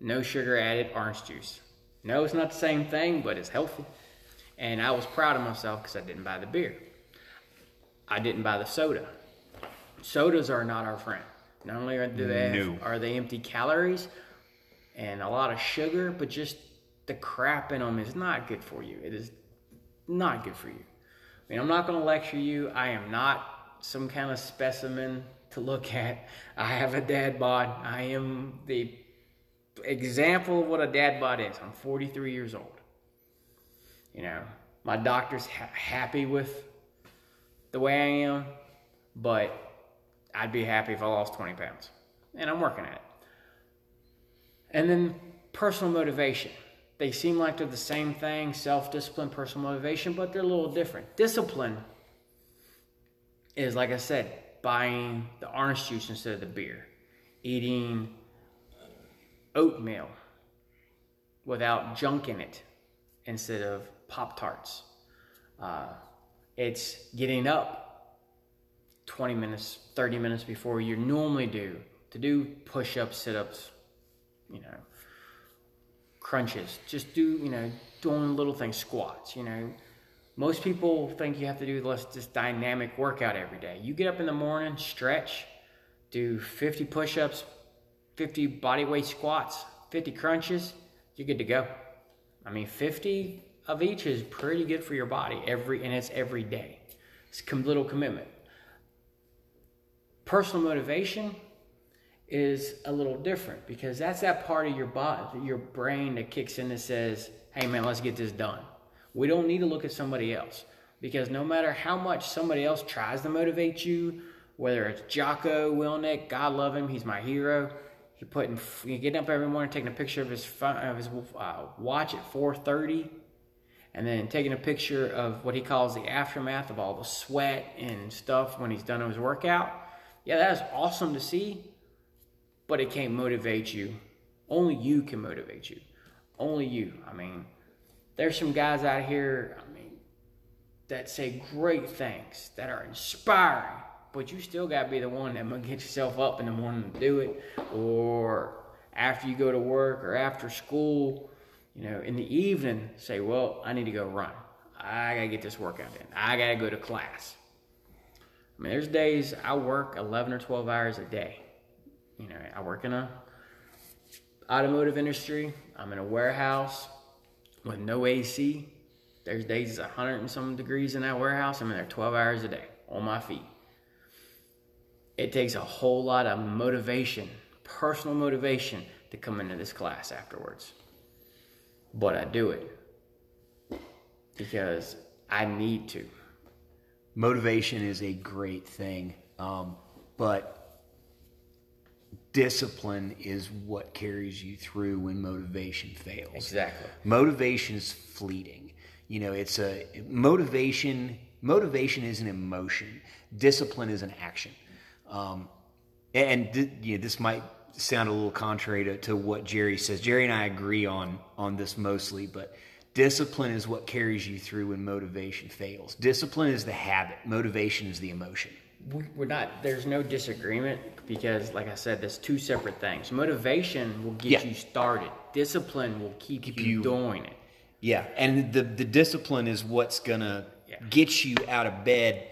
no sugar added orange juice. No, it's not the same thing, but it's healthy. And I was proud of myself because I didn't buy the beer. I didn't buy the soda. Sodas are not our friend. Not only are they empty calories and a lot of sugar, but just the crap in them is not good for you. It is not good for you. I mean, I'm not going to lecture you. I am not some kind of specimen to look at. I have a dad bod. I am the example of what a dad bod is. I'm 43 years old. My doctor's happy with the way I am, but I'd be happy if I lost 20 pounds, and I'm working at it. And then personal motivation. They seem like they're the same thing, self-discipline, personal motivation, but they're a little different. Discipline is, like I said, buying the orange juice instead of the beer, eating oatmeal without junk in it instead of Pop-Tarts. It's getting up 20 minutes, 30 minutes before you normally do, to do push-ups, sit-ups, crunches, just do, doing little things, squats, Most people think you have to do this dynamic workout every day. You get up in the morning, stretch, do 50 push-ups, 50 bodyweight squats, 50 crunches, you're good to go. 50 of each is pretty good for your body, and it's every day. It's a little commitment. Personal motivation is a little different, because that's that part of your body, your brain, that kicks in and says, hey man, let's get this done. We don't need to look at somebody else, because no matter how much somebody else tries to motivate you, whether it's Jocko Willink, God love him, he's my hero. He getting up every morning, taking a picture of his phone, of his watch at 4:30, and then taking a picture of what he calls the aftermath of all the sweat and stuff when he's done his workout. Yeah, that is awesome to see, but it can't motivate you. Only you can motivate you. Only you. There's some guys out here, that say great things, that are inspiring, but you still got to be the one that get yourself up in the morning to do it, or after you go to work or after school, in the evening, say, well, I need to go run. I got to get this workout in. I got to go to class. There's days I work 11 or 12 hours a day. I work in an automotive industry. I'm in a warehouse with no AC. There's days it's 100 and some degrees in that warehouse. I'm in there 12 hours a day on my feet. It takes a whole lot of motivation, personal motivation, to come into this class afterwards. But I do it because I need to. Motivation is a great thing, but discipline is what carries you through when motivation fails. Exactly. Motivation is fleeting. Motivation is an emotion. Discipline is an action. This might sound a little contrary to what Jerry says. Jerry and I agree on this mostly, but Discipline is what carries you through when motivation fails. Discipline is the habit. Motivation is the emotion. We're not, there's no disagreement because, like I said, there's two separate things. Motivation will get you started. Discipline will keep you doing it. Yeah, and the discipline is what's going to get you out of bed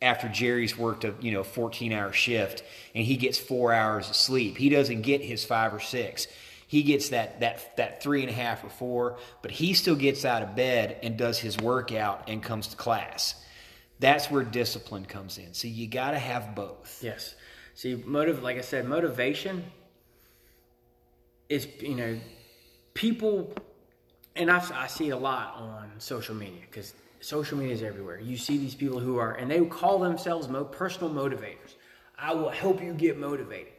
after Jerry's worked a 14-hour shift and he gets 4 hours of sleep. He doesn't get his 5 or 6. He gets that 3.5 or 4, but he still gets out of bed and does his workout and comes to class. That's where discipline comes in. So you got to have both. Yes. See, like I said, motivation is, people, and I see a lot on social media because social media is everywhere. You see these people who are, and they call themselves personal motivators. I will help you get motivated.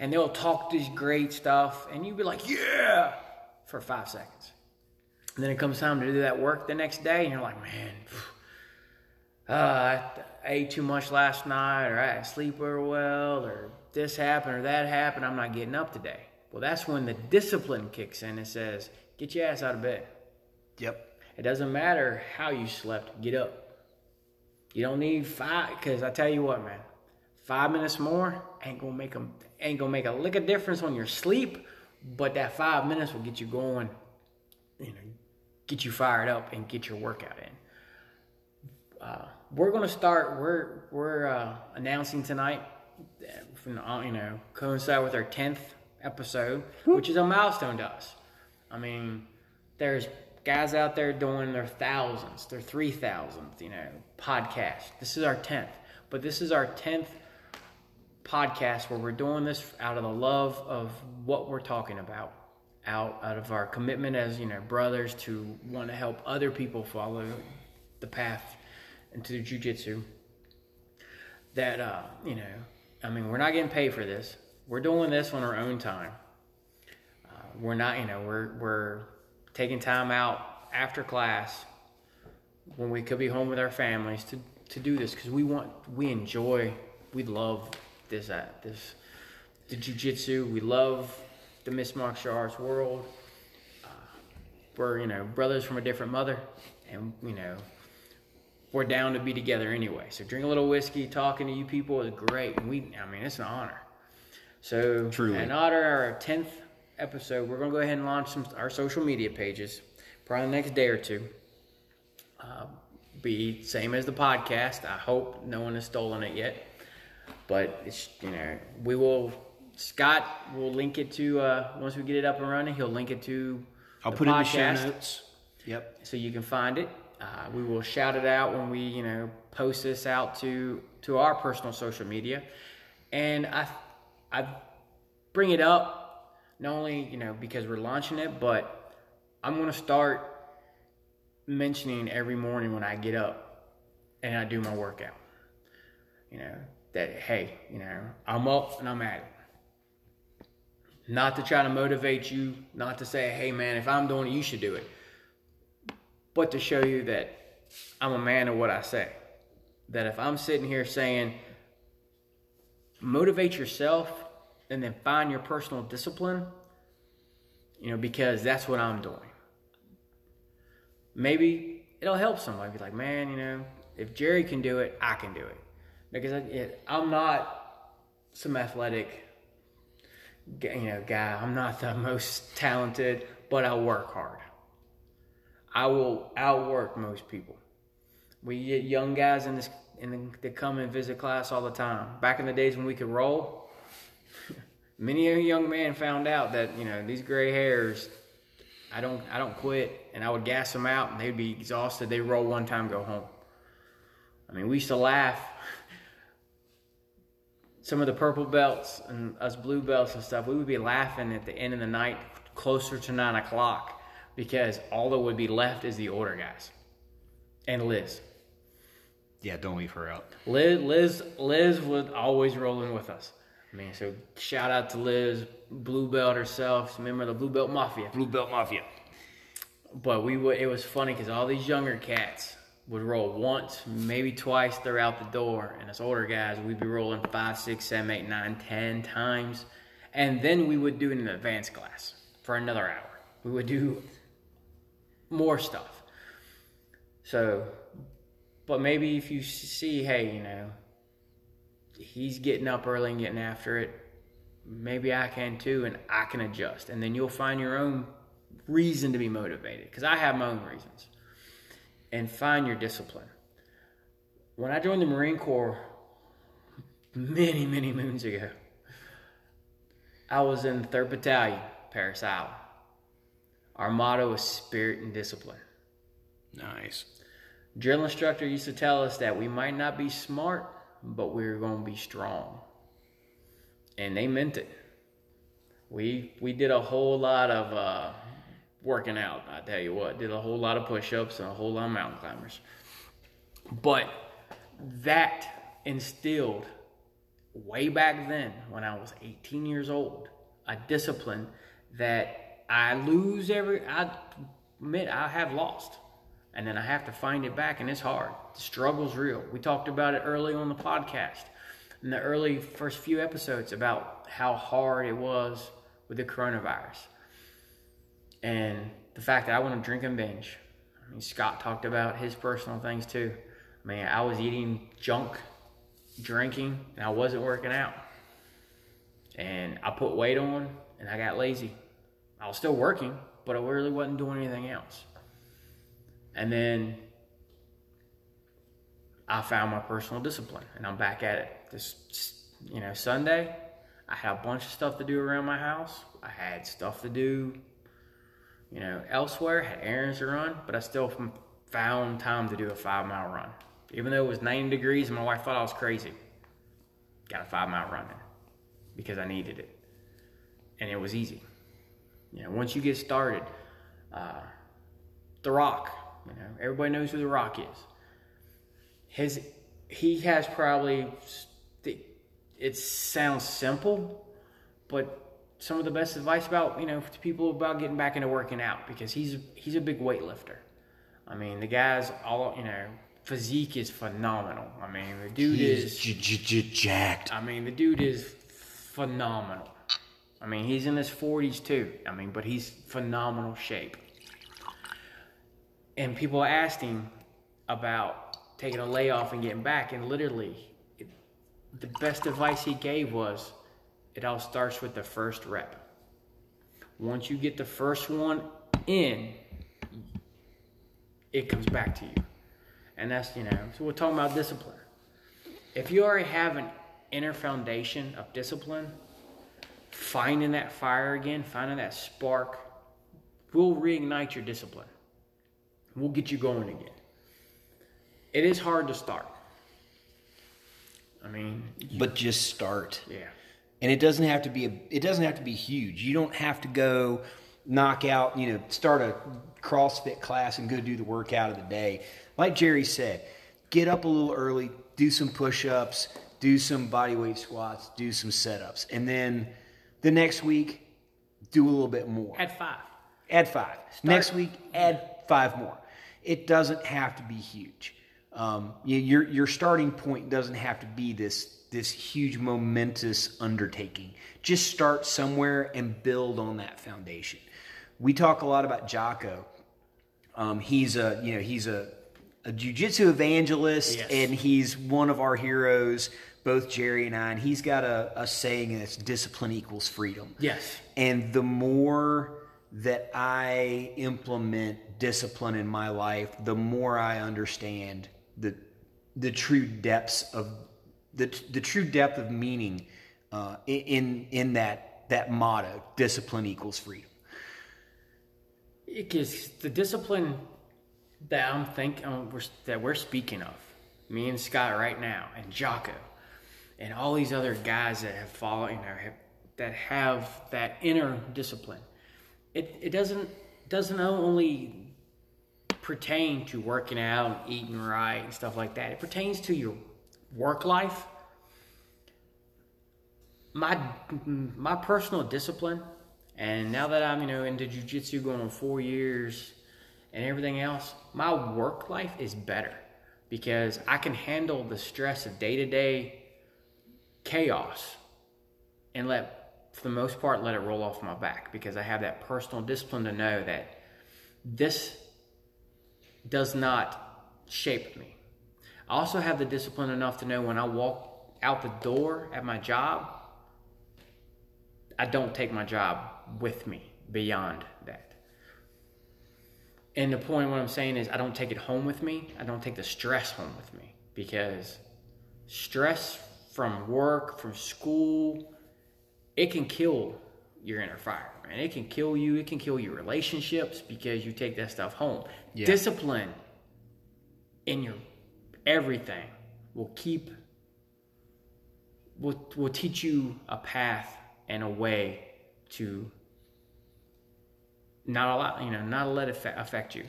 And they'll talk this great stuff, and you'll be like, yeah, for 5 seconds. And then it comes time to do that work the next day, and you're like, man, I ate too much last night, or I didn't sleep real well, or this happened or that happened, I'm not getting up today. Well, that's when the discipline kicks in and says, get your ass out of bed. Yep. It doesn't matter how you slept, get up. You don't need 5, because I tell you what, man, 5 minutes more ain't gonna make a lick of difference on your sleep, but that 5 minutes will get you going, get you fired up and get your workout in. We're gonna start. We're announcing tonight, coincide with our 10th episode, which is a milestone to us. I mean, there's guys out there doing their thousands, their 3,000th, podcast. This is our 10th, but this is our 10th. Podcast where we're doing this out of the love of what we're talking about, out of our commitment as brothers to want to help other people follow the path into jiu-jitsu. That we're not getting paid for this. We're doing this on our own time. We're not we're taking time out after class when we could be home with our families to do this because we love the jiu-jitsu. We love the mixed martial arts world. We're brothers from a different mother, and we're down to be together anyway. So drink a little whiskey, talking to you people is great. And it's an honor. So truly, in honor of our 10th episode, we're gonna go ahead and launch our social media pages probably the next day or two. Be same as the podcast. I hope no one has stolen it yet. But it's Scott will link it to once we get it up and running. He'll link it to. I'll put it in the show notes. Yep. So you can find it. We will shout it out when we post this out to our personal social media, and I bring it up not only because we're launching it, but I'm gonna start mentioning every morning when I get up and I do my workout. That, hey, I'm up and I'm at it. Not to try to motivate you, not to say, hey, man, if I'm doing it, you should do it. But to show you that I'm a man of what I say. That if I'm sitting here saying, motivate yourself and then find your personal discipline, because that's what I'm doing. Maybe it'll help somebody. Be like, man, if Jerry can do it, I can do it. Because I'm not some athletic, guy. I'm not the most talented, but I work hard. I will outwork most people. We get young guys that come and visit class all the time. Back in the days when we could roll, many a young man found out that these gray hairs. I don't quit, and I would gas them out, and they'd be exhausted. They roll one time, go home. I mean, we used to laugh. Some of the purple belts and us blue belts and stuff, we would be laughing at the end of the night closer to 9 o'clock because all that would be left is the older guys. And Liz. Yeah, don't leave her out. Liz was always rolling with us. I mean, so shout out to Liz, blue belt herself, member of the Blue Belt Mafia. Blue Belt Mafia. But it was funny because all these younger cats would roll once, maybe twice, they're out the door. And us older guys, we'd be rolling 5, 6, 7, 8, 9, 10 times. And then we would do an advanced class for another hour. We would do more stuff. So, but maybe if you see, hey, you know, he's getting up early and getting after it, maybe I can too, and I can adjust. And then you'll find your own reason to be motivated, because I have my own reasons. And find your discipline. When I joined the Marine Corps many, many moons ago, I was in 3rd Battalion, Parris Isle. Our motto is spirit and discipline. Nice. Drill instructor used to tell us that we might not be smart, but we were going to be strong. And they meant it. We did a whole lot of working out, I tell you what. Did a whole lot of push-ups and a whole lot of mountain climbers. But that instilled way back then, when I was 18 years old, a discipline that I admit I have lost. And then I have to find it back, and it's hard. The struggle's real. We talked about it early on the podcast, in the early first few episodes, about how hard it was with the coronavirus. And the fact that I want to drink and binge. I mean, Scott talked about his personal things too. Man, I was eating junk, drinking, and I wasn't working out. And I put weight on, and I got lazy. I was still working, but I really wasn't doing anything else. And then I found my personal discipline, and I'm back at it. This, you know, Sunday, I had a bunch of stuff to do around my house. I had stuff to do, you know, elsewhere. I had errands to run, but I still found time to do a 5-mile run. Even though it was 90 degrees and my wife thought I was crazy, got a 5-mile run in because I needed it. And it was easy. You know, once you get started, The Rock, you know, everybody knows who The Rock is. He has probably, it sounds simple, but some of the best advice about, you know, to people about getting back into working out, because he's a big weightlifter. I mean, the guy's all, you know, physique is phenomenal. I mean, the dude is jacked. I mean, the dude is phenomenal. I mean, he's in his 40s too. I mean, but he's phenomenal shape. And people asked him about taking a layoff and getting back, and literally, the best advice he gave was, it all starts with the first rep. Once you get the first one in, it comes back to you. And that's, you know, so we're talking about discipline. If you already have an inner foundation of discipline, finding that fire again, finding that spark, will reignite your discipline. We'll get you going again. It is hard to start. I mean, but just start. Yeah. And it doesn't have to be huge. You don't have to go knock out, you know, start a CrossFit class and go do the workout of the day. Like Jerry said, get up a little early, do some push-ups, do some bodyweight squats, do some set-ups. And then the next week, do a little bit more. Add 5. Next week, add 5 more. It doesn't have to be huge. Your starting point doesn't have to be this huge momentous undertaking. Just start somewhere and build on that foundation. We talk a lot about Jocko. He's a jiu-jitsu evangelist, yes, and he's one of our heroes, both Jerry and I. And he's got a saying that's discipline equals freedom. Yes. And the more that I implement discipline in my life, the more I understand the true depths of the true depth of meaning in that motto, discipline equals freedom. It gives the discipline that we're speaking of, me and Scott right now, and Jocko, and all these other guys that have followed, you know, that have that inner discipline. It doesn't only pertain to working out and eating right and stuff like that. It pertains to your work life. My personal discipline, and now that I'm, you know, into jiu-jitsu going on 4 years and everything else, my work life is better because I can handle the stress of day-to-day chaos and for the most part, let it roll off my back because I have that personal discipline to know that this does not shape me. I also have the discipline enough to know when I walk out the door at my job, I don't take my job with me beyond that. And the point of what I'm saying is I don't take it home with me. I don't take the stress home with me, because stress from work, from school, it can kill your inner fire, man. It can kill you. It can kill your relationships because you take that stuff home. Yeah. Discipline in your everything will teach you a path and a way to not let it affect you.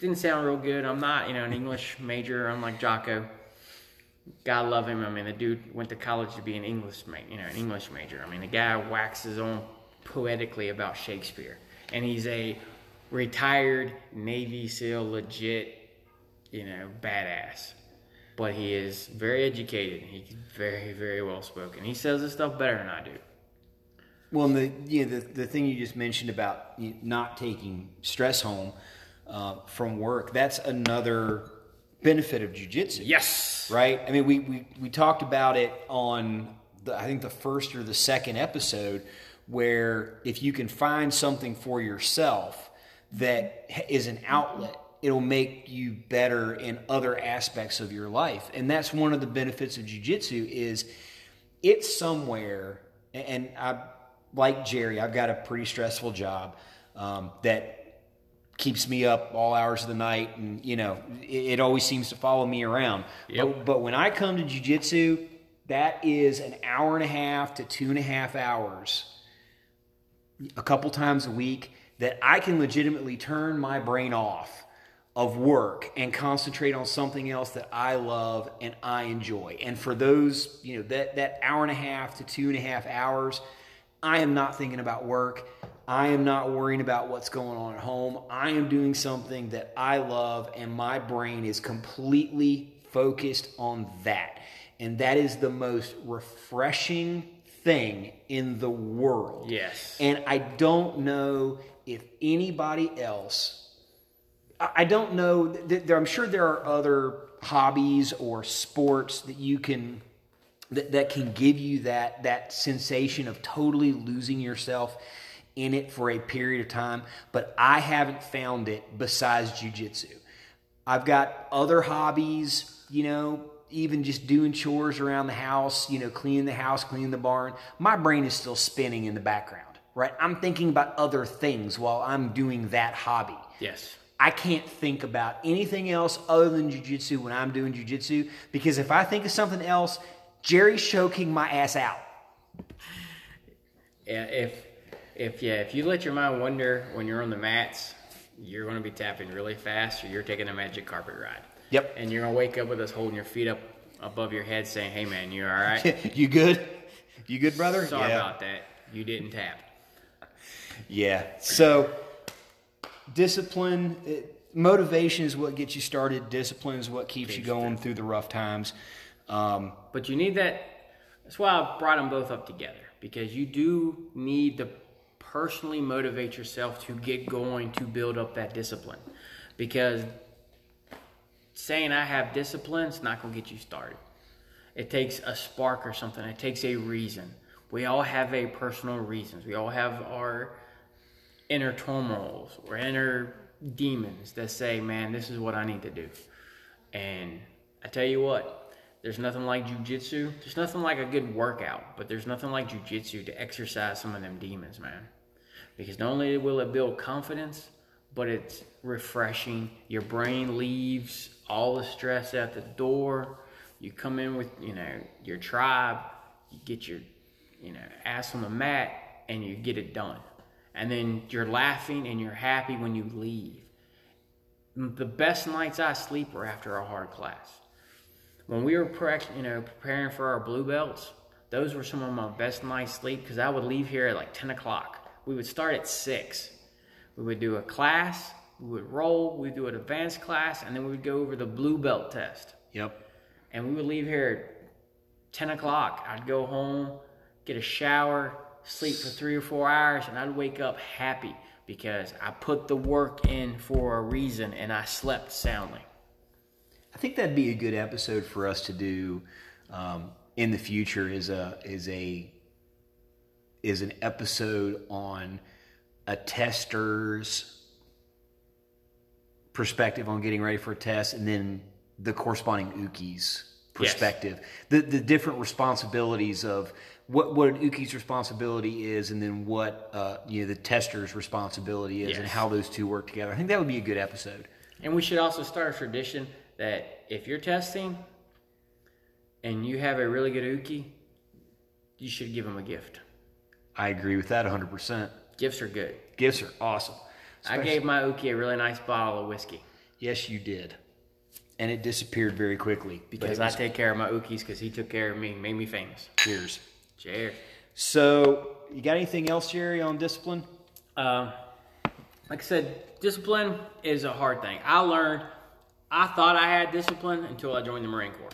Didn't sound real good. I'm not, an English major. I'm like Jocko. God love him. I mean, the dude went to college to be an English major. I mean, the guy waxes on poetically about Shakespeare, and he's a retired Navy SEAL, legit, badass. But he is very educated. He's very, very well spoken. He says this stuff better than I do. Well, and the thing you just mentioned about not taking stress home from work—that's another benefit of jiu-jitsu. Yes, right. I mean, we talked about it on the first or the second episode, where if you can find something for yourself that is an outlet, it'll make you better in other aspects of your life. And that's one of the benefits of jiu-jitsu is it's somewhere. And I, like Jerry, I've got a pretty stressful job that keeps me up all hours of the night, and it always seems to follow me around. Yep. But when I come to jiu-jitsu, that is an hour and a half to 2.5 hours a couple times a week that I can legitimately turn my brain off of work and concentrate on something else that I love and I enjoy. And for those, that hour and a half to 2.5 hours, I am not thinking about work. I am not worrying about what's going on at home. I am doing something that I love, and my brain is completely focused on that. And that is the most refreshing thing in the world. Yes. And I don't know if anybody else... I don't know. I'm sure there are other hobbies or sports that you can... that can give you that sensation of totally losing yourself in it for a period of time. But I haven't found it besides jiu-jitsu. I've got other hobbies, even just doing chores around the house, cleaning the house, cleaning the barn. My brain is still spinning in the background, right? I'm thinking about other things while I'm doing that hobby. Yes. I can't think about anything else other than jiu-jitsu when I'm doing jiu-jitsu, because if I think of something else... Jerry's choking my ass out. Yeah, if you let your mind wander when you're on the mats, you're going to be tapping really fast, or you're taking a magic carpet ride. Yep. And you're going to wake up with us holding your feet up above your head saying, "Hey man, you all right? You good? You good, brother? Sorry about that. You didn't tap." Yeah. So discipline, motivation is what gets you started. Discipline is what keeps you going through the rough times. But you need that. That's why I brought them both up together, because you do need to personally motivate yourself to get going, to build up that discipline, because saying I have discipline is not going to get you started. It takes a spark or something. It takes a reason. We all have a personal reasons. We all have our inner turmoils or inner demons that say, man, this is what I need to do. And I tell you what, there's nothing like jiu-jitsu. There's nothing like a good workout, but there's nothing like jiu-jitsu to exercise some of them demons, man. Because not only will it build confidence, but it's refreshing. Your brain leaves all the stress at the door. You come in with, your tribe. You get your, ass on the mat, and you get it done. And then you're laughing and you're happy when you leave. The best nights I sleep were after a hard class. When we were preparing for our blue belts, those were some of my best night's sleep, because I would leave here at like 10 o'clock. We would start at 6. We would do a class, we would roll, we'd do an advanced class, and then we would go over the blue belt test. Yep. And we would leave here at 10 o'clock. I'd go home, get a shower, sleep for 3 or 4 hours, and I'd wake up happy. because I put the work in for a reason and I slept soundly. I think that'd be a good episode for us to do in the future. Is an episode on a tester's perspective on getting ready for a test, and then the corresponding Uki's perspective. Yes. The different responsibilities of what an Uki's responsibility is, and then what the tester's responsibility is, yes, and how those two work together. I think that would be a good episode. And we should also start a tradition that if you're testing and you have a really good Uki, you should give him a gift. I agree with that 100%. Gifts are good. Gifts are awesome. Especially, I gave my Uki a really nice bottle of whiskey. Yes, you did. And it disappeared very quickly. Because I take care of my Ukis because he took care of me and made me famous. Cheers. Cheers. So, you got anything else, Jerry, on discipline? Like I said, discipline is a hard thing. I thought I had discipline until I joined the Marine Corps.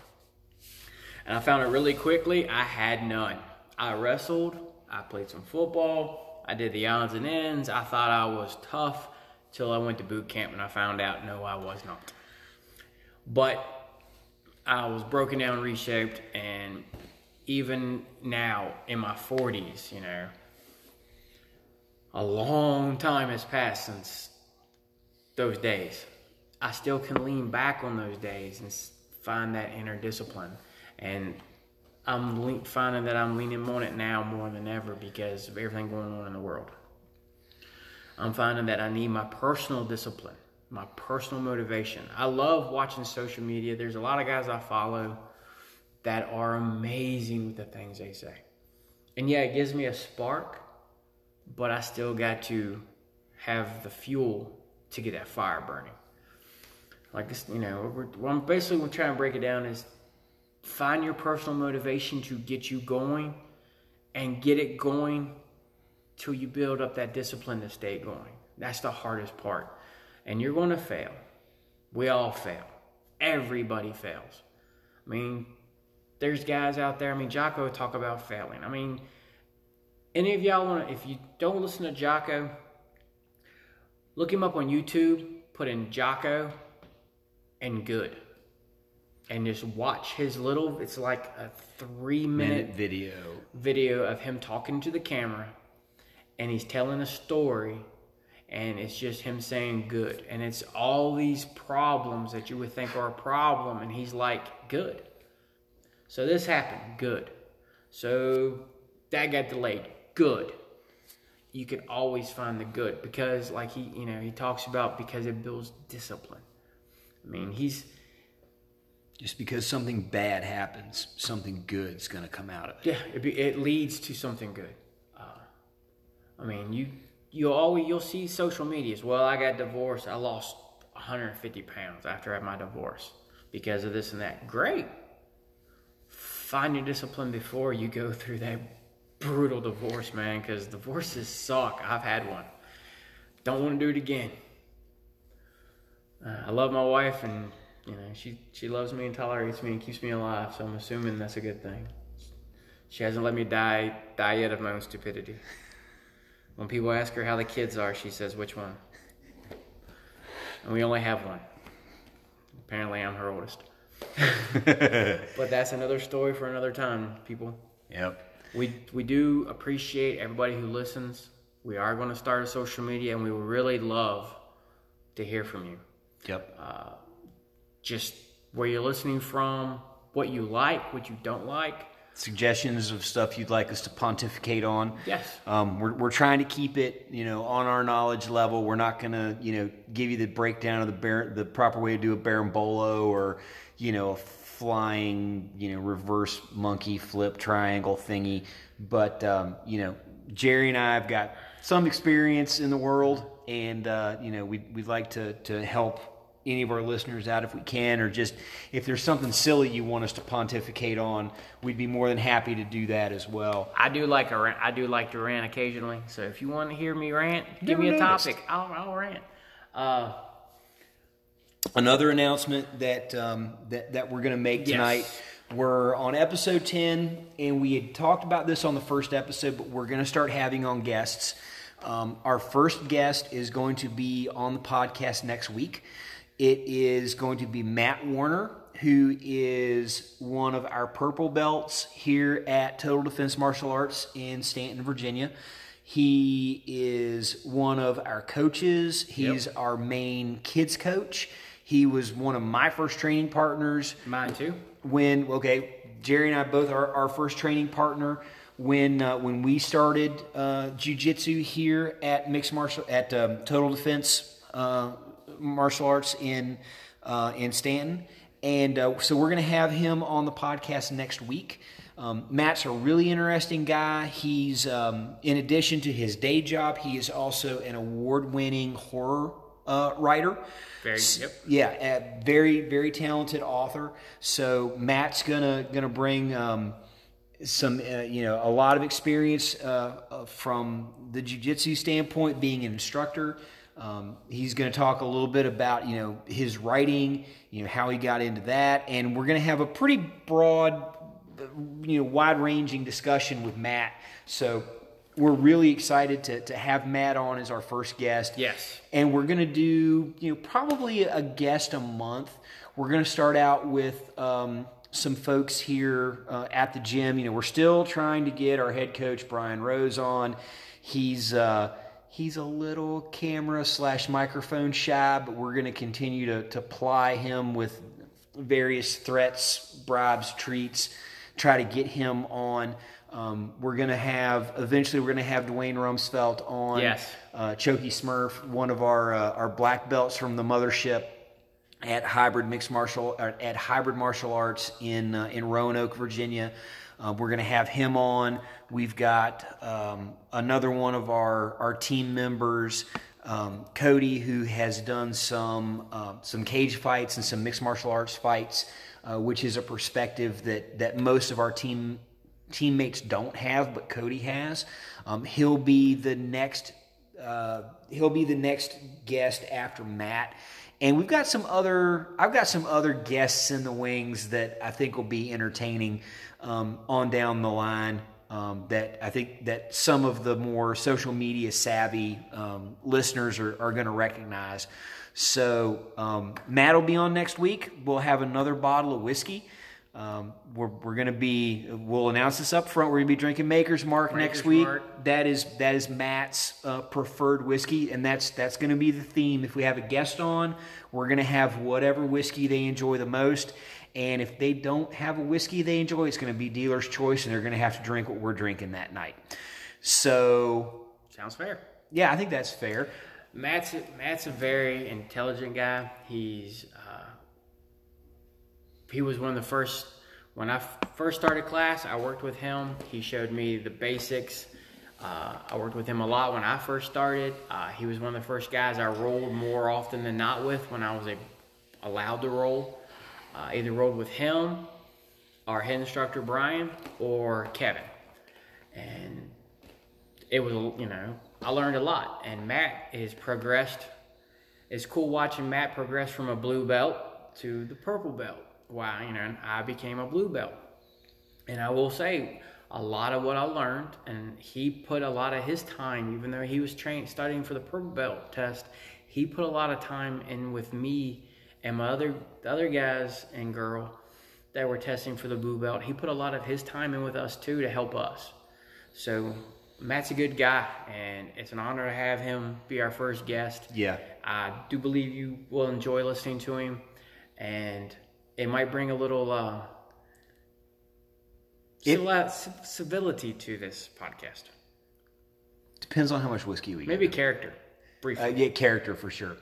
And I found it really quickly, I had none. I wrestled. I played some football. I did the odds and ends. I thought I was tough till I went to boot camp and I found out, no, I was not. But I was broken down, reshaped, and even now in my 40s, a long time has passed since those days. I still can lean back on those days and find that inner discipline. And I'm finding that I'm leaning on it now more than ever because of everything going on in the world. I'm finding that I need my personal discipline, my personal motivation. I love watching social media. There's a lot of guys I follow that are amazing with the things they say. And yeah, it gives me a spark, but I still got to have the fuel to get that fire burning. Like, I'm basically trying to break it down is, find your personal motivation to get you going and get it going till you build up that discipline to stay going. That's the hardest part. And you're going to fail. We all fail. Everybody fails. I mean, there's guys out there. I mean, Jocko talk about failing. I mean, any of y'all if you don't listen to Jocko, look him up on YouTube, put in Jocko and good. And just watch his it's like a 3-minute video of him talking to the camera, and he's telling a story, and it's just him saying good. And it's all these problems that you would think are a problem, and he's like, good. So this happened, good. So that got delayed, good. You could always find the good because like he talks about because it builds discipline. I mean, just because something bad happens, something good's going to come out of it. Yeah, it leads to something good. I mean, you'll see social medias. Well, I got divorced. I lost 150 pounds after I had my divorce because of this and that. Great. Find your discipline before you go through that brutal divorce, man, because divorces suck. I've had one. Don't want to do it again. I love my wife and... she loves me and tolerates me and keeps me alive, so I'm assuming that's a good thing. She hasn't let me die yet of my own stupidity. When people ask her how the kids are, she says, which one? And we only have one. Apparently I'm her oldest. But that's another story for another time, people. Yep. We do appreciate everybody who listens. We are going to start a social media, and we would really love to hear from you. Yep. Just where you're listening from, what you like, what you don't like. Suggestions of stuff you'd like us to pontificate on. Yes. We're trying to keep it, on our knowledge level. We're not going to, give you the breakdown of the proper way to do a barambolo or, a flying, reverse monkey flip triangle thingy. But, Jerry and I have got some experience in the world, and, we'd like to help any of our listeners out if we can, or just if there's something silly you want us to pontificate on, we'd be more than happy to do that as well. I do like to rant occasionally, so if you want to hear me rant, give me a topic. I'll rant. Another announcement that we're going to make tonight. Yes. We're on episode 10, and we had talked about this on the first episode, but we're going to start having on guests. Our first guest is going to be on the podcast next week. It is going to be Matt Warner, who is one of our purple belts here at Total Defense Martial Arts in Stanton, Virginia. He is one of our coaches. He's our main kids coach. He was one of my first training partners. Mine too. When, Jerry and I both are our first training partner when we started jiu-jitsu here at Total Defense Martial Arts in Stanton. And so we're going to have him on the podcast next week. Matt's a really interesting guy. He's, in addition to his day job, he is also an award-winning horror writer. Yeah, a very, very talented author. So Matt's gonna bring some a lot of experience from the jiu-jitsu standpoint, being an instructor. He's going to talk a little bit about his writing, how he got into that, and we're going to have a pretty broad, wide-ranging discussion with Matt. So we're really excited to have Matt on as our first guest. Yes. And we're going to do probably a guest a month. We're going to start out with some folks here at the gym. We're still trying to get our head coach Brian Rose on. He's a little camera/microphone shy, but we're going to continue to ply him with various threats, bribes, treats, try to get him on. We're going to have Dwayne Rumsfeld on. Yes. Choky Smurf, one of our black belts from the mothership at Hybrid Martial Arts in Roanoke, Virginia. We're going to have him on. We've got another one of our team members, Cody, who has done some cage fights and some mixed martial arts fights, which is a perspective that most of our teammates don't have, but Cody has. He'll be the next guest after Matt. And we've got I've got some other guests in the wings that I think will be entertaining on down the line, that I think that some of the more social media savvy listeners are going to recognize. So Matt will be on next week. We'll have another bottle of whiskey. We'll announce this up front. We're going to be drinking Maker's Mark next week. That is Matt's preferred whiskey, and that's going to be the theme. If we have a guest on, we're going to have whatever whiskey they enjoy the most. And if they don't have a whiskey they enjoy, it's going to be dealer's choice, and they're going to have to drink what we're drinking that night. So sounds fair. Yeah, I think that's fair. Matt's a very intelligent guy. He's he was one of the first. When I first started class, I worked with him. He showed me the basics. I worked with him a lot when I first started. He was one of the first guys I rolled more often than not with when I was allowed to roll. Either rolled with him, our head instructor Brian, or Kevin. And it was, I learned a lot. And Matt has progressed. It's cool watching Matt progress from a blue belt to the purple belt. Why, I became a blue belt. And I will say, a lot of what I learned, and he put a lot of his time, even though he was studying for the purple belt test, he put a lot of time in with me and my other guys and girl that were testing for the blue belt. He put a lot of his time in with us too to help us. So Matt's a good guy, and it's an honor to have him be our first guest. Yeah. I do believe you will enjoy listening to him, and it might bring a little civility to this podcast. Depends on how much whiskey we get. Maybe character, briefly. Yeah, character for sure.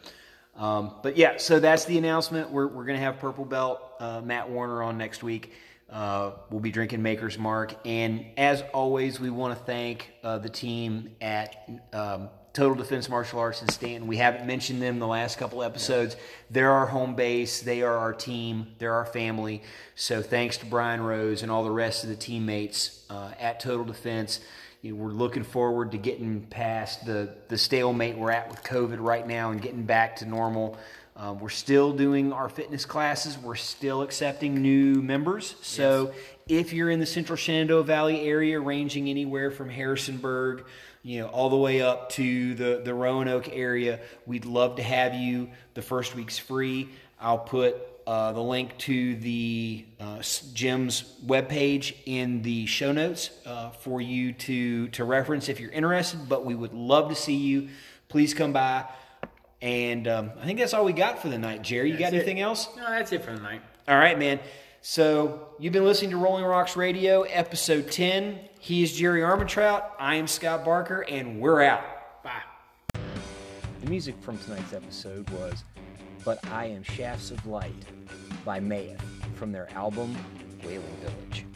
But yeah, so that's the announcement. We're going to have Purple Belt Matt Warner on next week. We'll be drinking Maker's Mark. And as always, we want to thank the team at Total Defense Martial Arts in Stanton. We haven't mentioned them the last couple episodes. Yeah. They're our home base. They are our team. They're our family. So thanks to Brian Rose and all the rest of the teammates at Total Defense. We're looking forward to getting past the stalemate we're at with COVID right now and getting back to normal. We're still doing our fitness classes. We're still accepting new members. So if you're in the Central Shenandoah Valley area, ranging anywhere from Harrisonburg, all the way up to the Roanoke area, we'd love to have you. The first week's free. I'll put the link to the gym's webpage in the show notes for you to reference if you're interested, but we would love to see you. Please come by. And I think that's all we got for the night, Jerry. You got anything else? No, that's it for the night. All right, man. So you've been listening to Rolling Rocks Radio, Episode 10. He is Jerry Armentrout. I am Scott Barker, and we're out. Bye. The music from tonight's episode was But I Am Shafts of Light by Maya from their album Wailing Village.